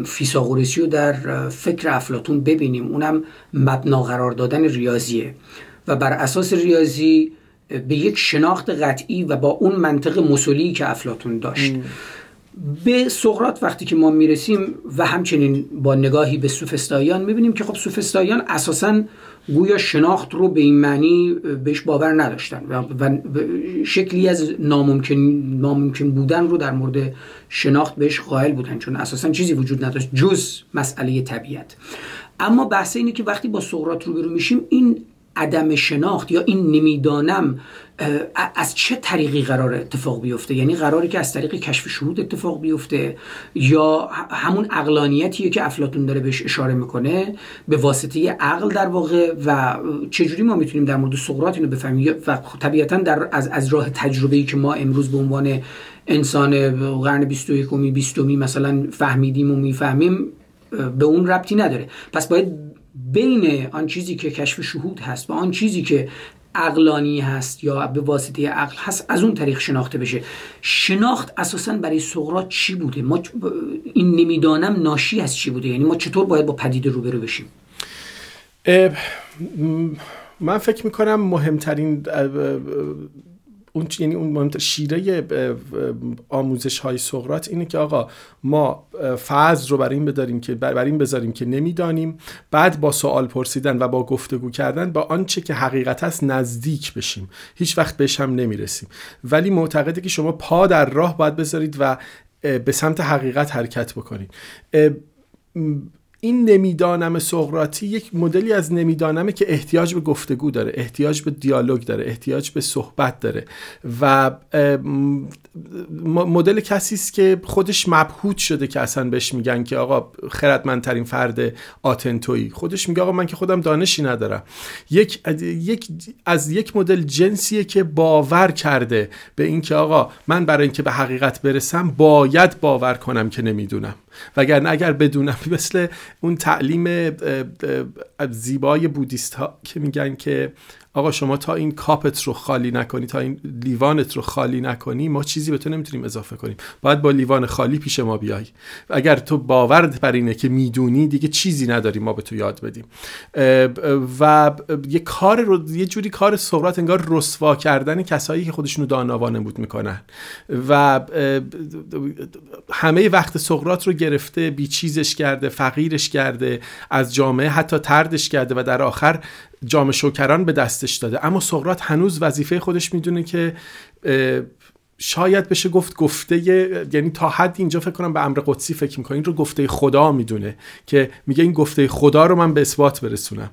فیثاغورسی رو در فکر افلاطون ببینیم، اونم مبنا قرار دادن ریاضیه و بر اساس ریاضی به یک شناخت قطعی و با اون منطق مسولی که افلاطون داشت. ام. به سقراط وقتی که ما میرسیم و همچنین با نگاهی به سوفسطاییان میبینیم که خب سوفسطاییان اساساً گویا شناخت رو به این معنی بهش باور نداشتن و شکلی از ناممکن ناممکن بودن رو در مورد شناخت بهش قائل بودن، چون اساساً چیزی وجود نداشت جز مسئله طبیعت. اما بحث اینه که وقتی با سقراط روبرو میشیم این عدم شناخت یا این نمیدانم از چه طریقی قرار اتفاق بیفته، یعنی قراری که از طریق کشف شهود اتفاق بیفته یا همون عقلانیتیه که افلاطون داره بهش اشاره میکنه به واسطه عقل در واقع، و چجوری ما میتونیم در مورد سقراط اینو بفهمیم و طبیعتاً در از از راه تجربه‌ای که ما امروز به عنوان انسان قرن بیست و یکم بیستم مثلا فهمیدیم و میفهمیم به اون ربطی نداره. پس باید بین آن چیزی که کشف شهود هست و آن چیزی که عقلانی هست یا به واسطه عقل هست از اون طریق شناخته بشه. شناخت اساساً برای سقراط چی بوده؟ ما این نمیدانم ناشی از چی بوده؟ یعنی ما چطور باید با پدیده روبرو بشیم؟ من فکر میکنم مهمترین اون یعنی اون مهمتر شیره آموزش های سقراط اینه که آقا ما فاز رو بر این بذاریم که بر این بذاریم که نمیدانیم، بعد با سوال پرسیدن و با گفتگو کردن با آنچه که حقیقت است نزدیک بشیم، هیچ وقت بهش هم نمیرسیم، ولی معتقده که شما پا در راه باید بذارید و به سمت حقیقت حرکت بکنید. این نمیدانم سقراطی یک مدلی از نمیدانمه که احتیاج به گفتگو داره، احتیاج به دیالوگ داره، احتیاج به صحبت داره و مدل کسی است که خودش مبهوت شده که اصلا بهش میگن که آقا خردمندترین فرد آتنتویی، خودش میگه آقا من که خودم دانشی ندارم. یک یک از یک مدل جنسیه که باور کرده به این که آقا من برای اینکه به حقیقت برسم باید باور کنم که نمیدونم، وگرنه اگر بدونم، مثل اون تعلیم زیبای بودیست ها که میگن که آقا شما تا این کاپت رو خالی نکنی، تا این لیوانت رو خالی نکنی، ما چیزی به تو نمیتونیم اضافه کنیم، باید با لیوان خالی پیش ما بیای. اگر تو باورت بر اینه که میدونی، دیگه چیزی نداریم ما به تو یاد بدیم. و یه کار رو، یه جوری کار سقراط انگار رسوا کردن کسایی که خودشونو داناوا نمود میکنن و همه وقت سقراط رو گرفته، بیچیزش کرده، فقیرش کرده، از جامعه حتی طردش کرده و در آخر جام شوکران به دستش داده. اما سقراط هنوز وظیفه خودش میدونه که شاید بشه گفت گفته، یعنی تا حد اینجا فکر کنم به امر قدسی فکر میکنه، این رو گفته خدا میدونه که میگه این گفته خدا رو من به اثبات برسونم.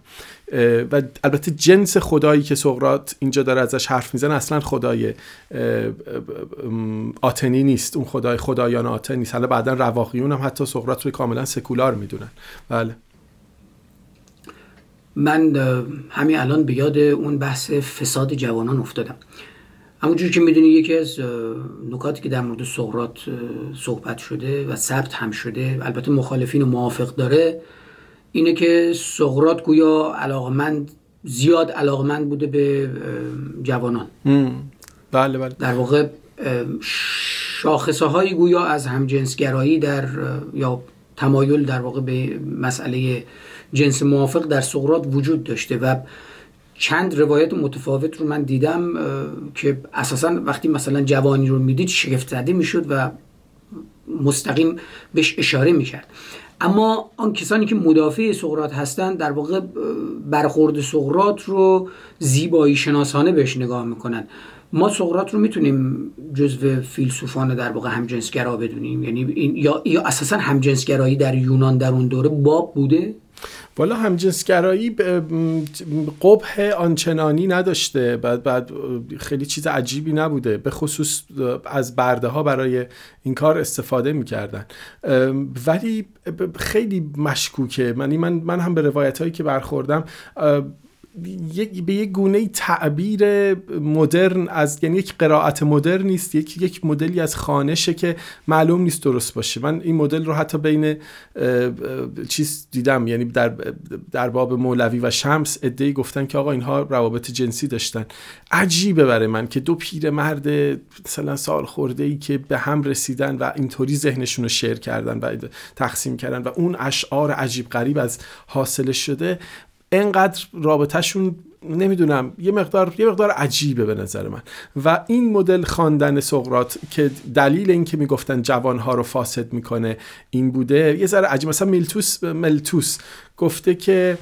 و البته جنس خدایی که سقراط اینجا داره ازش حرف میزنه اصلا خدای آتنی نیست، اون خدای خدایان آتن نیست. حالا بعدن رواقیون هم حتی سقراط رو کاملا سکولار میدونن. بله، من همین الان به یاد اون بحث فساد جوانان افتادم. همونجور که میدونی یکی از نکاتی که در مورد سقراط صحبت شده و ثبت هم شده، البته مخالفین و موافق داره، اینه که سقراط گویا علاقمند، زیاد علاقمند بوده به جوانان. بله بله. در واقع شاخصه هایی گویا از همجنسگرایی در یا تمایل در واقع به مسئله جنس موافق در سقراط وجود داشته و چند روایت متفاوت رو من دیدم که اساساً وقتی مثلا جوانی رو میدید شگفت‌زده میشد و مستقیم بهش اشاره میکرد. اما آن کسانی که مدافع سقراط هستند در واقع برخورد سقراط رو زیبایی شناسانه بهش نگاه میکنن. ما سقراط رو میتونیم جزو فیلسوفان در واقع همجنسگرا بدونیم، یعنی این یا, یا اساساً همجنسگرایی در یونان در اون دوره باب بوده؟ والا همجنسگرایی قبح آنچنانی نداشته، بعد بعد خیلی چیز عجیبی نبوده، به خصوص از برده ها برای این کار استفاده میکردن. ولی خیلی مشکوکه، من من من هم به روایت هایی که برخوردم به یک گونه تعبیر مدرن از، یعنی یک قرائت مدرن نیست، یک یک مدلی از خوانشه که معلوم نیست درست باشه. من این مدل رو حتی بین چیز دیدم، یعنی در در باب مولوی و شمس ادعی گفتن که آقا اینها روابط جنسی داشتن. عجیبه برای من که دو پیرمرد مثلا سال خورده ای که به هم رسیدن و اینطوری ذهنشون رو شیر کردن و تقسیم کردن و اون اشعار عجیب غریب از حاصل شده، اینقدر رابطهشون نمیدونم یه مقدار یه مقدار عجیبه به نظر من. و این مدل خواندن سقراط که دلیل این که میگفتن جوانها رو فاسد میکنه این بوده، یه ذره عجیب. مثلا ملتوس ملتوس گفته که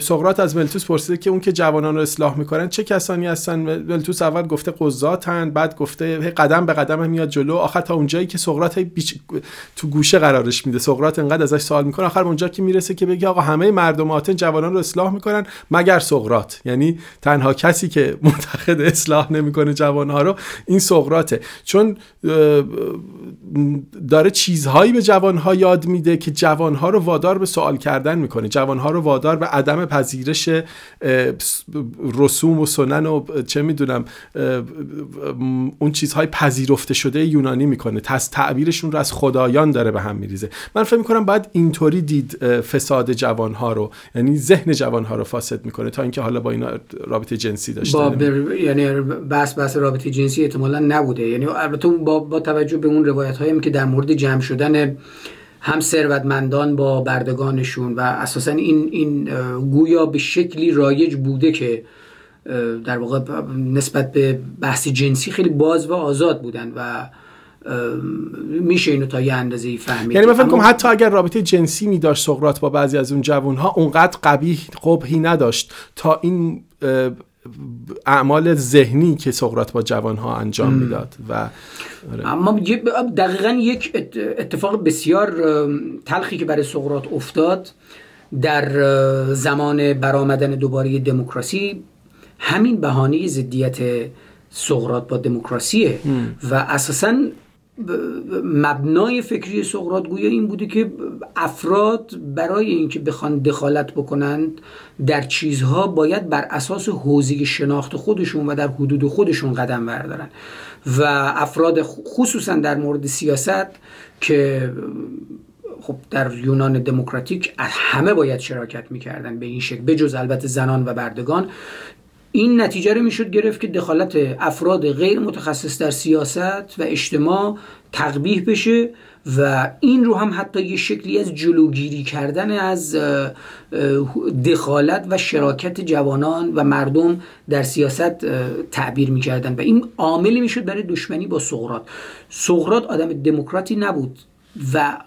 سقراط از ملتوس پرسیده که اون که جوانان رو اصلاح میکنن چه کسانی هستن. ملتوس اول گفته قضاتن، بعد گفته قدم به قدم میاد جلو، آخر تا اونجایی که سقراط بیچ... تو گوشه قرارش میده، سقراط انقدر ازش سوال میکنه، آخر اونجا که میرسه که بگه آقا همه مردم آتن جوانان رو اصلاح میکنن مگر سقراط، یعنی تنها کسی که معتقد اصلاح نمیکنه جوانها رو این سقراطه، چون داره چیزهایی به جوانها یاد میده که جوانها رو وادار به سوال کردن میکنه، جوانها رو وادار به عدم پذیرش رسوم و سنن و چه میدونم اون چیزهای پذیرفته شده یونانی میکنه. تعبیرشون رو از خدایان داره به هم میریزه. من فکر میکنم باید اینطوری دید فساد جوانها رو، یعنی ذهن جوانها رو فاسد میکنه، تا اینکه حالا با اینا رابطه جنسی داشته با بر... یعنی بس بس رابطه جنسی احتمالاً نبوده، یعنی البته با... با توجه به اون روایت هایی که در مورد جمع شدن هم ثروتمندان با بردگانشون و اساساً این این گویا به شکلی رایج بوده که در واقع نسبت به بحث جنسی خیلی باز و آزاد بودن و میشه اینو تا یه اندازه‌ای فهمید. یعنی من فکر کنم حتی اگر رابطه جنسی می‌داشت سقراط با بعضی از اون جوان‌ها، اونقدر قبیح قبحی نداشت تا این اعمال ذهنی که سقراط با جوانها انجام میداد. و اما دقیقاً یک اتفاق بسیار تلخی که برای سقراط افتاد در زمان برآمدن دوباره دموکراسی، همین بهانه ضدیت سقراط با دموکراسیه و اساساً مبنای فکری سقراط گویا این بوده که افراد برای اینکه بخوان دخالت بکنند در چیزها باید بر اساس حوزه شناخت خودشون و در حدود خودشون قدم بردارن و افراد خصوصا در مورد سیاست که خب در یونان دموکراتیک همه باید شراکت میکردن به این شکل، بجز البته زنان و بردگان. این نتیجه رو میشد گرفت که دخالت افراد غیر متخصص در سیاست و اجتماع تقبیح بشه و این رو هم حتی یه شکلی از جلوگیری کردن از دخالت و شراکت جوانان و مردم در سیاست تعبیر میکردن و این عاملی میشد برای دشمنی با سقراط. سقراط آدم دموکراتی نبود و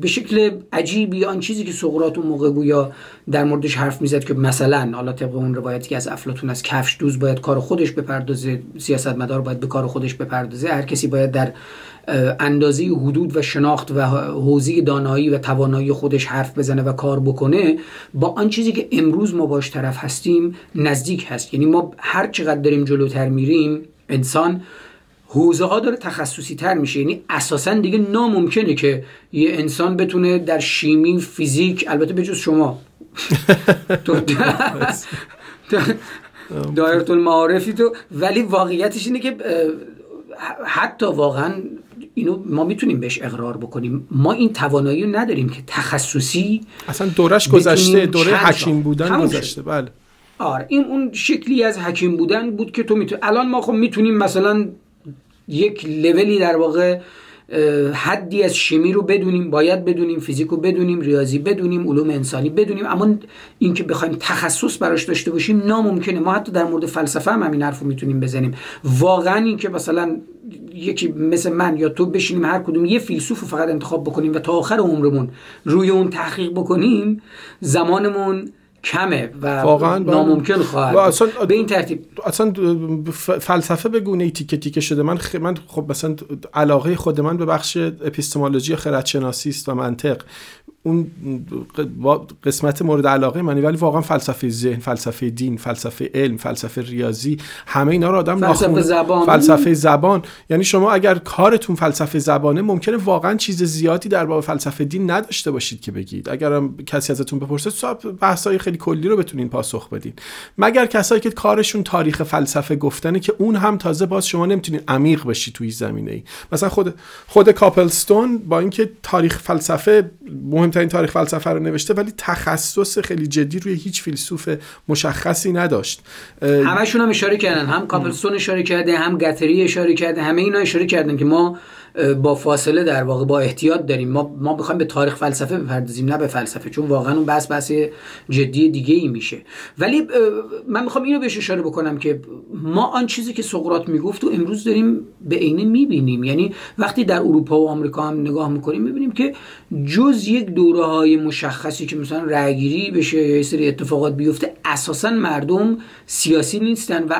به شکل عجیبی آن چیزی که سقراط اون موقع گویا در موردش حرف میزد که مثلا حالا طبق اون روایتی که از افلاطون از کفش دوز باید کار خودش بپردازه، سیاستمدار باید به کار خودش بپردازه، هر کسی باید در اندازه حدود و شناخت و حوزه دانایی و توانایی خودش حرف بزنه و کار بکنه، با آن چیزی که امروز ما باش طرف هستیم نزدیک هست. یعنی ما هر چقدر داریم جلوتر میریم انسان حوزه ها داره تخصصی تر میشه، یعنی اساسا دیگه ناممکنه که یه انسان بتونه در شیمی، فیزیک، البته بجز شما تو دایره المعارفی تو، ولی واقعیتش اینه که حتی واقعا اینو ما میتونیم بهش اقرار بکنیم، ما این توانایی رو نداریم که تخصصی اصلا دورش گذشته، دوره حکیم بودن گذشته. بله آره، این اون شکلی از حکیم بودن بود که تو میتونی. الان ما خب میتونیم مثلا یک لولی در واقع حدی از شیمی رو بدونیم، باید بدونیم، فیزیک رو بدونیم، ریاضی بدونیم، علوم انسانی بدونیم، اما اینکه بخوایم تخصص براش داشته باشیم ناممکنه. ما حتی در مورد فلسفه هم همین حرف رو میتونیم بزنیم. واقعا اینکه مثلا یکی مثل من یا تو بشینیم هر کدوم یه فیلسوف رو فقط انتخاب بکنیم و تا آخر عمرمون روی اون تحقیق بکنیم، زمانمون کمه و واقعاً ناممکن خواهد. اصلا به این ترتیب اصلا فلسفه به گونه ای تیکه تیکه شده. من خ... من خب مثلا علاقه خود من به بخش اپیستمولوژی خردشناسی است و منطق، اون قسمت مورد علاقه منه، ولی واقعا فلسفه ذهن، فلسفه دین، فلسفه علم، فلسفه ریاضی، همه اینا رو آدم فلسفه ناخونه. زبان، فلسفه زبان، یعنی شما اگر کارتون فلسفه زبانه ممکنه واقعا چیز زیادی در باب فلسفه دین نداشته باشید که بگید. اگرم کسی ازتون بپرسه صاحب بحث‌های خیلی کلی رو بتونین پاسخ بدین، مگر کسایی که کارشون تاریخ فلسفه گفتنه که اون هم تازه باز شما نمیتونین عمیق بشید توی زمینه‌ای. مثلا خود خود کاپلستون با اینکه تاریخ فلسفه مهم این تاریخ فلسفه رو نوشته، ولی تخصص خیلی جدی روی هیچ فیلسوف مشخصی نداشت. همشون هم اشاره کردن، هم کاپلستون اشاره کرده، هم گتری اشاره کرده، همه اینا اشاره کردن که ما با فاصله در واقع با احتیاط داریم، ما ما بخوایم به تاریخ فلسفه بپردازیم نه به فلسفه، چون واقعا اون بحث بحث جدی دیگه ای میشه. ولی من میخوام اینو بهش اشاره بکنم که ما آن چیزی که سقراط میگفت و امروز داریم به عینه میبینیم. یعنی وقتی در اروپا و آمریکا هم نگاه میکنیم میبینیم که جز یک دوره‌های مشخصی که مثلا رأی‌گیری بشه یا یه سری اتفاقات بیفته، اساسا مردم سیاسی نیستن و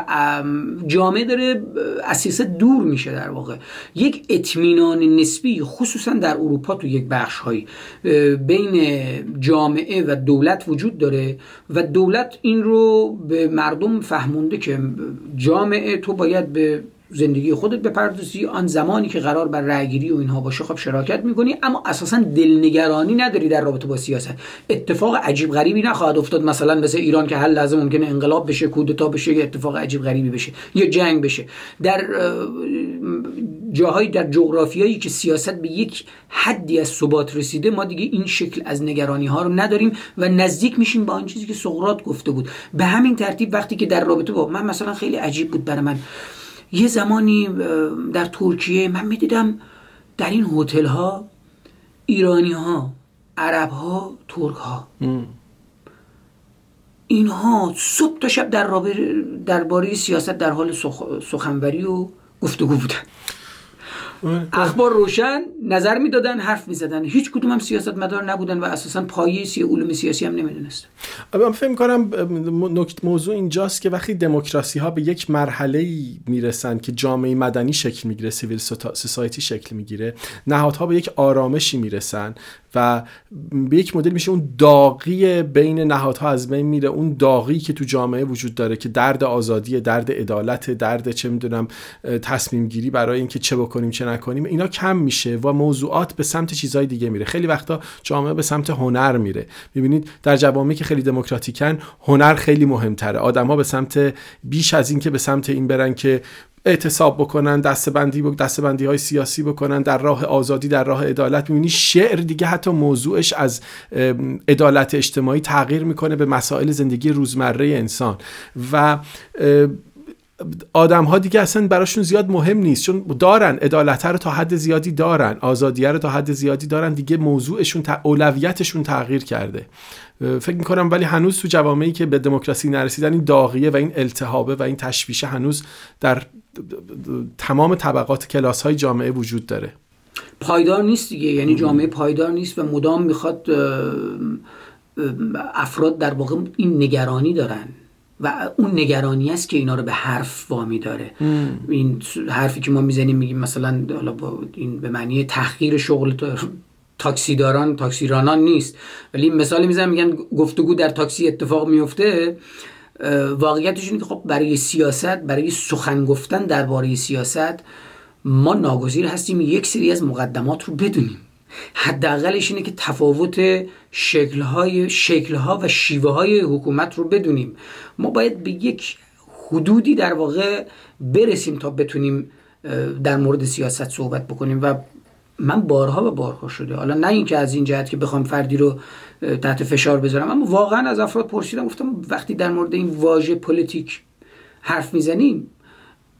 جامعه داره از سیاست دور میشه. در واقع یک اطمینان نسبی خصوصا در اروپا تو یک بخش‌هایی بین جامعه و دولت وجود داره و دولت این رو به مردم فهمونده که جامعه تو باید به زندگی خودت بپردازی، آن زمانی که قرار بر رأی‌گیری و اینها باشه خب شراکت میکنی، اما اساسا دلنگرانی نداری در رابطه با سیاست. اتفاق عجیب غریبی نخواهد افتاد مثلا مثل ایران که هر لحظه ممکنه انقلاب بشه، کودتا بشه، یا اتفاق عجیب غریبی بشه، یا جنگ بشه. در جاهایی، در جغرافیایی که سیاست به یک حدی از ثبات رسیده، ما دیگه این شکل از نگرانی ها رو نداریم و نزدیک میشیم به آن چیزی که سقراط گفته بود. به همین ترتیب وقتی که در رابطه با من مثلا خیلی عجیب بود برای من، یه زمانی در ترکیه من میدیدم در این هتل ها ایرانی ها، عرب ها، ترک ها، اینها صبح تا شب در درباره سیاست در حال سخ... سخنوری و گفتگو بودن. اخبار روشن نظر میدادن، حرف میزدن، هیچ کدوم هم سیاستمدار نبودن و اساسا پایه سی علوم سیاسی هم نمیدونستن. من فکر می‌کنم نکته موضوع اینجاست که وقتی دموکراسی‌ها به یک مرحله‌ای میرسن که جامعه مدنی شکل میگیره، سیویل سوسایتی شکل میگیره، نهادها به یک آرامشی میرسن و به یک مدل میشه اون داغی بین نهادها از بین میره، اون داغی که تو جامعه وجود داره که درد آزادی، درد عدالت، درد چه میدونم تصمیم گیری برای اینکه چه بکنیم چه نکنیم، اینا کم میشه و موضوعات به سمت چیزهای دیگه میره. خیلی وقتا جامعه به سمت هنر میره. میبینید در جوامعی که خیلی دموکراتیکن هنر خیلی مهمتره. آدم‌ها به سمت بیش از این که به سمت این برن که اعتصاب بکنن، دستبندی بک دستبندی های سیاسی بکنن در راه آزادی، در راه عدالت، میبینی شعر دیگه حتی موضوعش از عدالت اجتماعی تغییر میکنه به مسائل زندگی روزمره انسان و آدم ها دیگه اصلا براشون زیاد مهم نیست، چون دارن عدالت رو تا حد زیادی دارن، آزادی رو تا حد زیادی دارن، دیگه موضوعشون اولویتشون تغییر کرده. فکر میکنم ولی هنوز تو جوامعی که به دموکراسی نرسیدن این داغیه و این التهابه و این تشویشه هنوز در تمام طبقات کلاس های جامعه وجود داره. پایدار نیست دیگه، یعنی جامعه پایدار نیست و مدام میخواد افراد در واقع این نگرانی دارن و اون نگرانی است که اینا رو به حرف وامی داره. ام. این حرفی که ما میزنیم میگیم مثلا حالا این به معنی تحقیر شغل تاکسیداران تاکسیرانان نیست، ولی مثال میزنم میگن گفتگو در تاکسی اتفاق میفته، واقعیتش اینه که خب برای سیاست، برای سخن گفتن درباره سیاست ما ناگزیر هستیم یک سری از مقدمات رو بدونیم. حداقلش اینه که تفاوت شکل‌های شکل‌ها و شیوه‌های حکومت رو بدونیم. ما باید به یک حدودی در واقع برسیم تا بتونیم در مورد سیاست صحبت بکنیم و من بارها و بارها شده، حالا نه اینکه از این جهت که بخوام فردی رو تحت فشار بذارم، اما واقعا از افراد پرسیدم، گفتم وقتی در مورد این واژه پلیتیک حرف میزنیم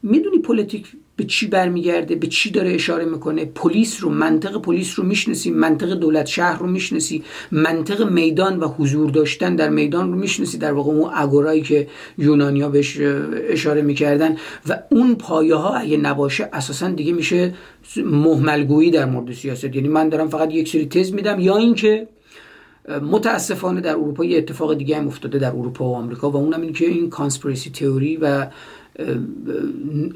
میدونی پلیتیک به چی برمیگرده، به چی داره اشاره میکنه؟ پلیس رو، منطق پلیس رو میشناسی، منطق دولت شهر رو میشناسی، منطق میدان و حضور داشتن در میدان رو میشناسی، در واقع اون اگورایی که یونانیا بهش اشاره میکردن و اون پایه ها اگه نباشه اساسا دیگه میشه مهملگویی در مورد سیاست. یعنی من دارم فقط یک سری تز میدم یا اینکه متاسفانه در اروپا یه اتفاق دیگه هم افتاده در اروپا و آمریکا و اونم اینه که این کانسپیرسی تئوری و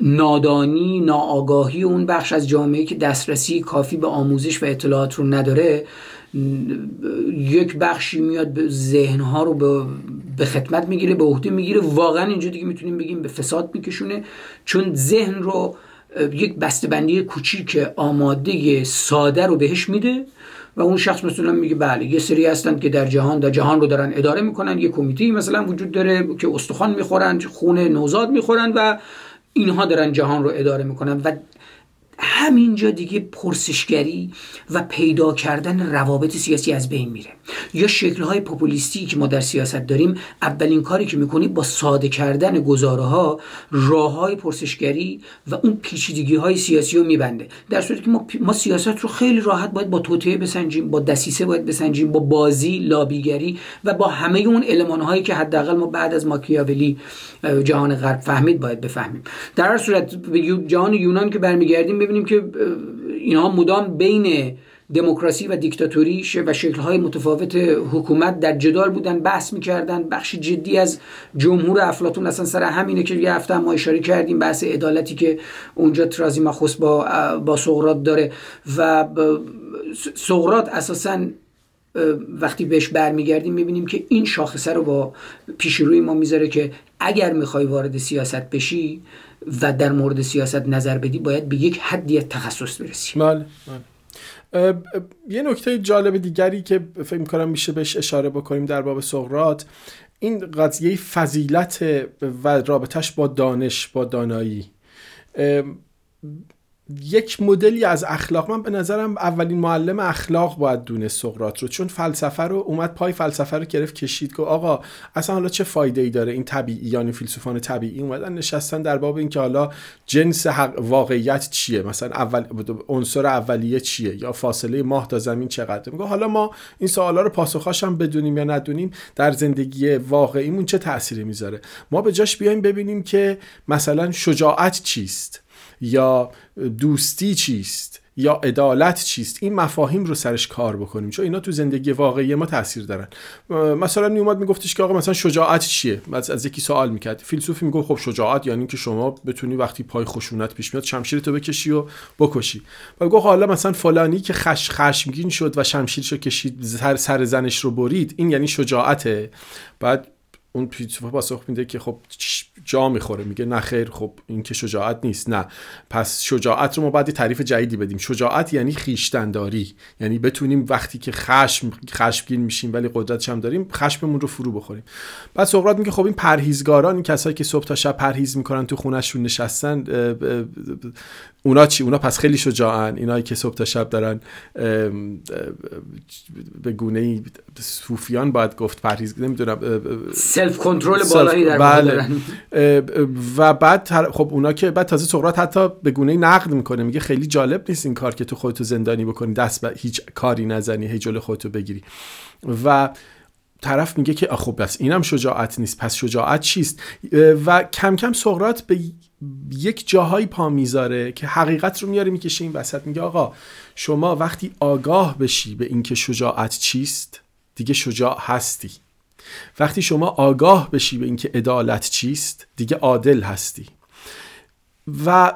نادانی، ناآگاهی اون بخش از جامعه که دسترسی کافی به آموزش و اطلاعات رو نداره، یک بخشی میاد به ذهنها رو به خدمت میگیره، به عهده میگیره، واقعا اینجا دیگه میتونیم بگیم به فساد میکشونه، چون ذهن رو یک بسته‌بندی کوچیک آماده ساده رو بهش میده و اون شخص مثلا میگه بله یه سری هستند که در جهان در جهان رو دارن اداره میکنن، یه کمیته مثلا وجود داره که استخوان میخورن، خون نوزاد میخورن و اینها دارن جهان رو اداره میکنن و همینجا دیگه پرسشگری و پیدا کردن روابط سیاسی از بین میره. یا شکل‌های پاپولیستی که ما در سیاست داریم، اولین کاری که میکنی با ساده کردن گزاره‌ها راه‌های پرسشگری و اون پیچیدگی‌های سیاسی رو میبنده، در صورتی که ما, پی... ما سیاست رو خیلی راحت باید با توطئه بسنجیم، با دسیسه باید بسنجیم، با بازی، لابیگری و با همه اون المان‌هایی که حداقل ما بعد از ماکیاولی جهان غرب فهمید باید بفهمیم. در هر صورت به جهان یونان که برمیگردیم می‌بینیم که اینها مدام بین دموکراسی و دیکتاتوری و شکل‌های متفاوت حکومت در جدال بودن، بحث می‌کردن. بخش جدی از جمهور افلاطون اصلا سر همینه که یه هفته هم ما اشاره کردیم، بحث عدالتی که اونجا ترازیماخوس با با سقراط داره و سقراط اساساً وقتی بهش برمیگردیم می‌بینیم که این شاخصه رو با پیش روی ما می‌ذاره که اگر می‌خوای وارد سیاست بشی و در مورد سیاست نظر بدی باید به یک حدی تخصص برسی. بله. یه نکته جالب دیگری که فکر می‌کنم میشه بهش اشاره بکنیم در باب سقراط، این قضیه فضیلت و رابطش با دانش، با دانایی. یک مدلی از اخلاق، من به نظرم اولین معلم اخلاق باید دونست سقراط رو، چون فلسفه رو اومد پای فلسفه رو گرفت کشید که آقا اصلا حالا چه فایده ای داره این طبیعی، یعنی فیلسوفان طبیعی اومدن نشستن در باب این که حالا جنس حق واقعیت چیه، مثلا اول عنصر اولیه چیه یا فاصله ماه تا زمین چقدره، میگه حالا ما این سوالا رو پاسخاش هم بدونیم یا ندونیم در زندگی واقعیمون چه تأثیری میذاره. ما به جاش بیایم ببینیم که مثلا شجاعت چیست یا دوستی چیست یا عدالت چیست، این مفاهیم رو سرش کار بکنیم، چون اینا تو زندگی واقعی ما تاثیر دارن. مثلا نیوماد میگفتش که آقا مثلا شجاعت چیه، مثلا از یکی سوال میکرد، فیلسوفی میگفت خب شجاعت یعنی که شما بتونی وقتی پای خشونت پیش میاد شمشیرتو بکشی و بکشی. و گفت حالا مثلا فلانی که خش خشمگین شد و شمشیرشو کشید سر سر زنش رو برید، این یعنی شجاعته. بعد اون پیتوفا پاسخ میده که خب جا میخوره، میگه نه خیر، خب این که شجاعت نیست. نه، پس شجاعت رو ما باید تعریف جدیدی بدیم. شجاعت یعنی خیشتنداری، یعنی بتونیم وقتی که خشم خشمگین میشیم ولی قدرتش هم داریم خشممون رو فرو بخوریم. بعد سقراط میگه خب این پرهیزگاران، این کسایی که صبح تا شب پرهیز میکنن تو خونهشون نشستن، اونا چی؟ اونا پس خیلی شجاعن، اینایی که صبح تا شب دارن به گونه‌ای صوفیان باید گفت پرهیز، نمیدونم، سلف کنترل بالایی در دارن. و بعد خب اونا که بعد تازه سقراط حتی به گونه‌ای نقد میکنه، میگه خیلی جالب نیست این کار که تو خودتو زندانی بکنی، دست به هیچ کاری نزنی، هی جلو خودتو بگیری. و طرف میگه که خب بس اینم شجاعت نیست، پس شجاعت چیست؟ و کم کم سقراط به یک جاهایی پا میذاره که حقیقت رو میاره میکشه این وسط، میگه آقا شما وقتی آگاه بشی به اینکه شجاعت چیست دیگه شجاع هستی، وقتی شما آگاه بشی به اینکه عدالت چیست دیگه عادل هستی. و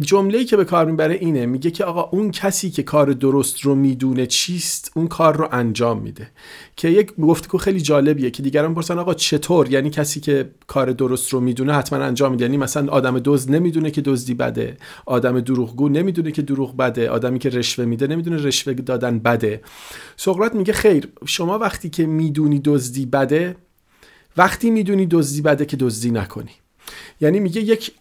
جمله‌ای که به کار میبره اینه، میگه که آقا اون کسی که کار درست رو میدونه چیست اون کار رو انجام میده، که یک گفتگو خیلی جالبیه که دیگران پرسن آقا چطور، یعنی کسی که کار درست رو میدونه حتما انجام میده، یعنی مثلا آدم دزد نمیدونه که دزدی بده، آدم دروغگو نمیدونه که دروغ بده، آدمی که رشوه میده نمیدونه رشوه دادن بده. سقراط میگه خیر، شما وقتی که میدونی دزدی بده، وقتی میدونی دزدی بده که دزدی نکنی. یعنی میگه یک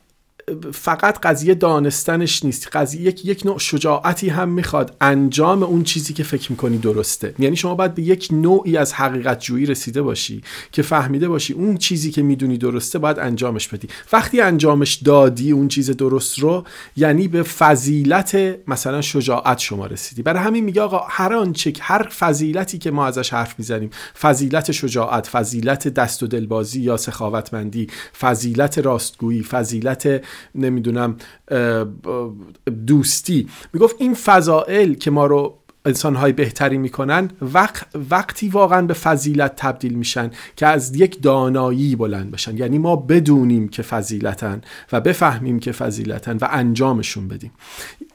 فقط قضیه دانستنش نیست، قضیه یک یک نوع شجاعتی هم میخواد، انجام اون چیزی که فکر میکنی درسته. یعنی شما باید به یک نوعی از حقیقت جویی رسیده باشی که فهمیده باشی اون چیزی که میدونی درسته باید انجامش بدی. وقتی انجامش دادی اون چیز درست رو، یعنی به فضیلت مثلا شجاعت شما رسیدی. برای همین میگه آقا هر آنچه هر فضیلتی که ما ازش حرف میزنیم، فضیلت شجاعت، فضیلت دست و دلبازی یا سخاوتمندی، فضیلت راستگویی، فضیلت نمیدونم دوستی، میگفت این فضائل که ما رو انسان‌های بهتری میکنن وقت وقتی واقعا به فضیلت تبدیل میشن که از یک دانایی بلند بشن، یعنی ما بدونیم که فضیلتن و بفهمیم که فضیلتن و انجامشون بدیم.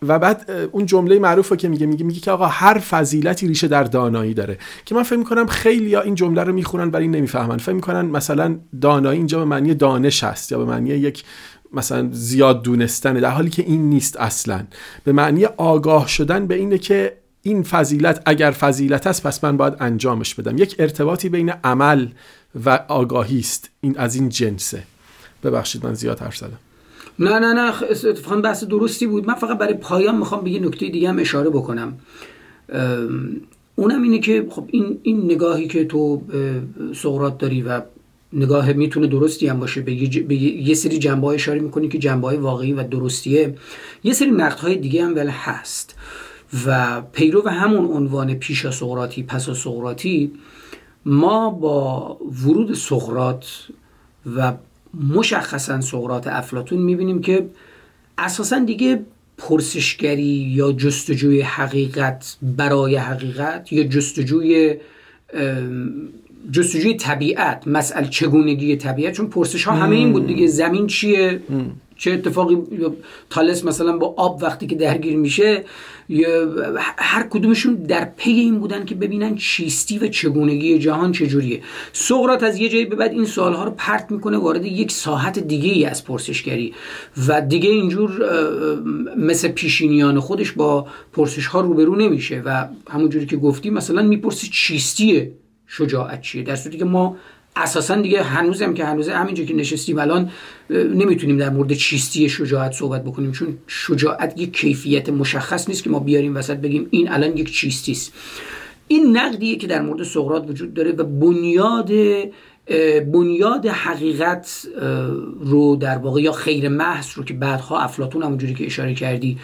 و بعد اون جمله معروفه که میگه میگه میگه که آقا هر فضیلتی ریشه در دانایی داره، که من فکر میکنم خیلی‌ها این جمله رو میخونن ولی نمیفهمن، فکر میکنن مثلا دانایی اینجا به معنی دانش هست یا به معنی یک مثلا زیاد دونستنه، در حالی که این نیست اصلا. به معنی آگاه شدن به اینه که این فضیلت اگر فضیلت است پس من باید انجامش بدم. یک ارتباطی بین عمل و آگاهی است، این از این جنسه. ببخشید من زیاد حرف زدم. نه نه نه اتفاقاً بحث درستی بود. من فقط برای پایان میخوام به یه نکته دیگه هم اشاره بکنم، اونم اینه که خب این این نگاهی که تو سقراط داری و نگاه میتونه درستی هم باشه، به یه, به یه سری جنبه‌ها اشاره میکنی که جنبه‌های واقعی و درستیه، یه سری نقدهای دیگه هم ولی هست و پیرو و همون عنوان پیش از سقراطی پس از سقراطی، ما با ورود سقراط و مشخصا سقراط افلاطون میبینیم که اساسا دیگه پرسشگری یا جستجوی حقیقت برای حقیقت یا جستجوی جستجوی طبیعت، مسئله چگونگی طبیعت، چون پرسش ها همه این بود دیگه، زمین چیه، چه اتفاقی، تالس مثلا با آب وقتی که درگیر میشه، هر کدومشون در پی این بودن که ببینن چیستی و چگونگی جهان چجوریه. سقراط از یه جایی به بعد این سوالها رو پرت میکنه، وارد یک ساحت دیگه ای از پرسشگری و دیگه اینجور مثل پیشینیان خودش با پرسش ها روبرو نمیشه و همونجوری که گفتی مثلا میپرسه چیستیه، شجاعت چیه، در صورتی که ما اساسا دیگه هنوزم که هنوز همینجا که نشستیم الان نمیتونیم در مورد چیستی شجاعت صحبت بکنیم، چون شجاعت یک کیفیت مشخص نیست که ما بیاریم وسط بگیم این الان یک چیستی است. این نقدیه که در مورد سقراط وجود داره و بنیاد بنیاد حقیقت رو در واقع یا خیر محض رو که بعدها افلاطون همونجوری که اشاره کردی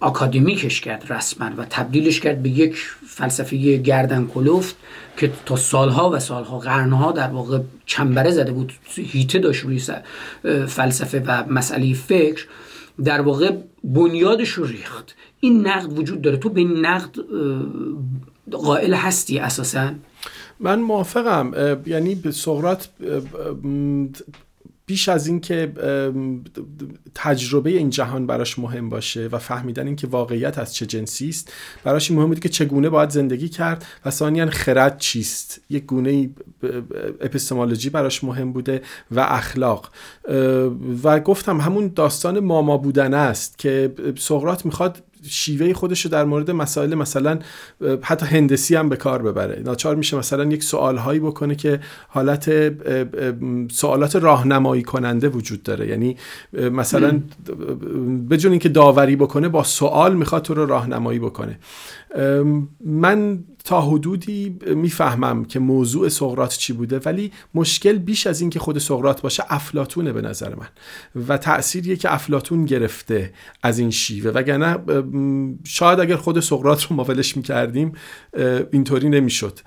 آکادمیکش کرد رسما و تبدیلش کرد به یک فلسفه گردن کلفت که تا سالها و سالها قرنها در واقع چنبره زده بود، هیته داشت روی فلسفه و مسئله فکر، در واقع بنیادش رو ریخت. این نقد وجود داره، تو به این نقد قائل هستی اساساً؟ من موافقم. یعنی سقراط بیش از این که تجربه این جهان براش مهم باشه و فهمیدن این که واقعیت از چه جنسی است، براش مهم بود که چگونه باید زندگی کرد و ثانیاً خرد چیست. یک گونه اپیستمولوژی براش مهم بوده و اخلاق. و گفتم همون داستان ماما بودن است که سقراط میخواد شیوه خودش رو در مورد مسائل مثلا حتی هندسی هم به کار ببره. ناچار میشه مثلا یک سوال هایی بکنه که حالت سوالات راهنمایی کننده وجود داره، یعنی مثلا بدون اینکه داوری بکنه با سوال میخواد تو رو راهنمایی بکنه. من تا حدودی میفهمم که موضوع سقراط چی بوده، ولی مشکل بیش از این که خود سقراط باشه افلاطونه به نظر من و تأثیریه که افلاطون گرفته از این شیوه، وگرنه شاید اگر خود سقراط رو مقابلش میکردیم اینطوری نمیشد.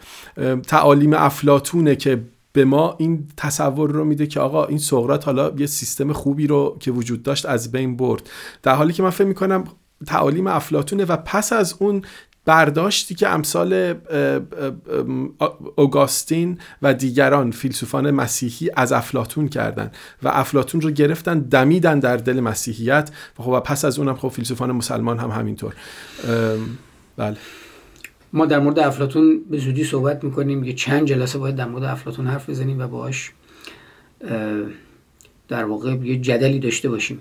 تعالیم افلاطونه که به ما این تصور رو میده که آقا این سقراط حالا یه سیستم خوبی رو که وجود داشت از بین برد، در حالی که من فکر میکنم تعالیم افلاطونه و پس از اون برداشتی که امثال اوگاستین و دیگران فیلسوفان مسیحی از افلاطون کردن و افلاطون رو گرفتن دمیدن در دل مسیحیت و خب پس از اونم خب فیلسوفان مسلمان هم همینطور. بله ما در مورد افلاطون به زودی صحبت میکنیم، یه چند جلسه باید در مورد افلاطون حرف بزنیم و باهاش در واقع یه جدلی داشته باشیم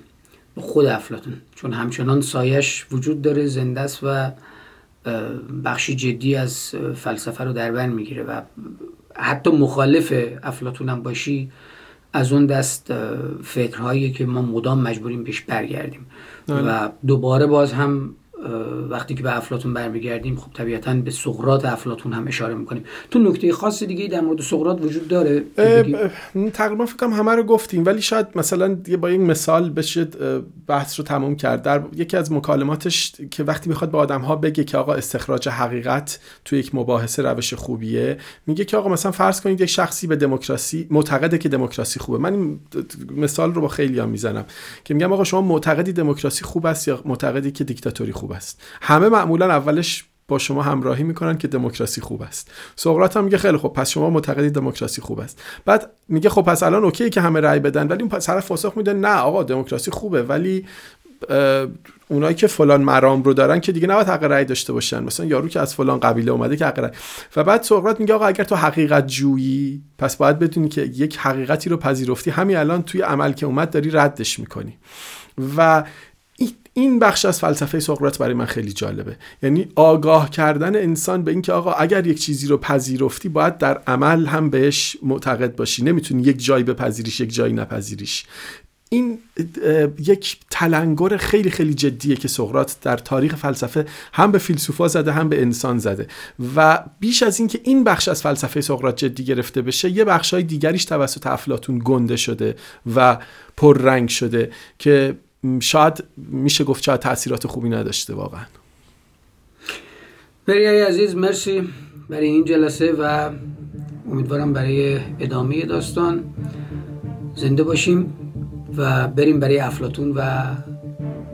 خود افلاطون، چون همچنان سایش وجود داره، زنده است و بخشی جدی از فلسفه رو در بر میگیره و حتی مخالف افلاطون هم باشی از اون دست فکرهایی که ما مدام مجبوریم بهش برگردیم. آه. و دوباره باز هم وقتی که به افلاطون برمیگردیم خب طبیعتاً به سقراط افلاطون هم اشاره میکنیم. تو نکته خاص دیگه در مورد سقراط وجود داره؟ تقریبا فکرم همه رو گفتیم، ولی شاید مثلا با یک مثال بشه بحث رو تمام کرد. در یکی از مکالماتش که وقتی میخواد به آدم‌ها بگه که آقا استخراج حقیقت تو یک مباحثه روش خوبیه، میگه که آقا مثلا فرض کنید یک شخصی به دموکراسی معتقده که دموکراسی خوبه. من این مثال رو با خیلی‌ها میزنم که میگم آقا شما معتقدی دموکراسی خوب است یا معتقدی که دیکتاتوری خوب است؟ همه معمولا اولش با شما همراهی میکنن که دموکراسی خوب است. سقراط هم میگه خیلی خوب، پس شما معتقدید دموکراسی خوب است. بعد میگه خب پس الان اوکی که همه رأی بدن، ولی اون طرف فاسخ میده نه آقا دموکراسی خوبه، ولی اونایی که فلان مرام رو دارن که دیگه نباید حق رأی داشته باشن، مثلا یارو که از فلان قبیله اومده که حق رأی. و بعد سقراط میگه آقا اگر تو حقیقت جویی پس باید بدونی که یک حقیقتی رو پذیرفتی، همین الان توی عمل که اومد داری ردش میکنی. و این بخش از فلسفه سقراط برای من خیلی جالبه، یعنی آگاه کردن انسان به این که آقا اگر یک چیزی رو پذیرفتی باید در عمل هم بهش معتقد باشی، نمیتونی یک جایی بپذیریش یک جایی نپذیریش. این یک تلنگر خیلی خیلی جدیه که سقراط در تاریخ فلسفه هم به فیلسوفا زده هم به انسان زده. و بیش از این که این بخش از فلسفه سقراط جدی گرفته بشه، یه بخشای دیگریش توسط افلاطون گنده شده و پررنگ شده که شاید میشه گفت شاید تأثیرات خوبی نداشته واقعا. پریای عزیز مرسی برای این جلسه و امیدوارم برای ادامه داستان زنده باشیم و بریم برای افلاطون و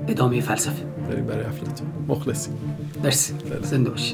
ادامه فلسفه. بریم برای افلاطون. مخلصیم. مرسی. زنده باشیم.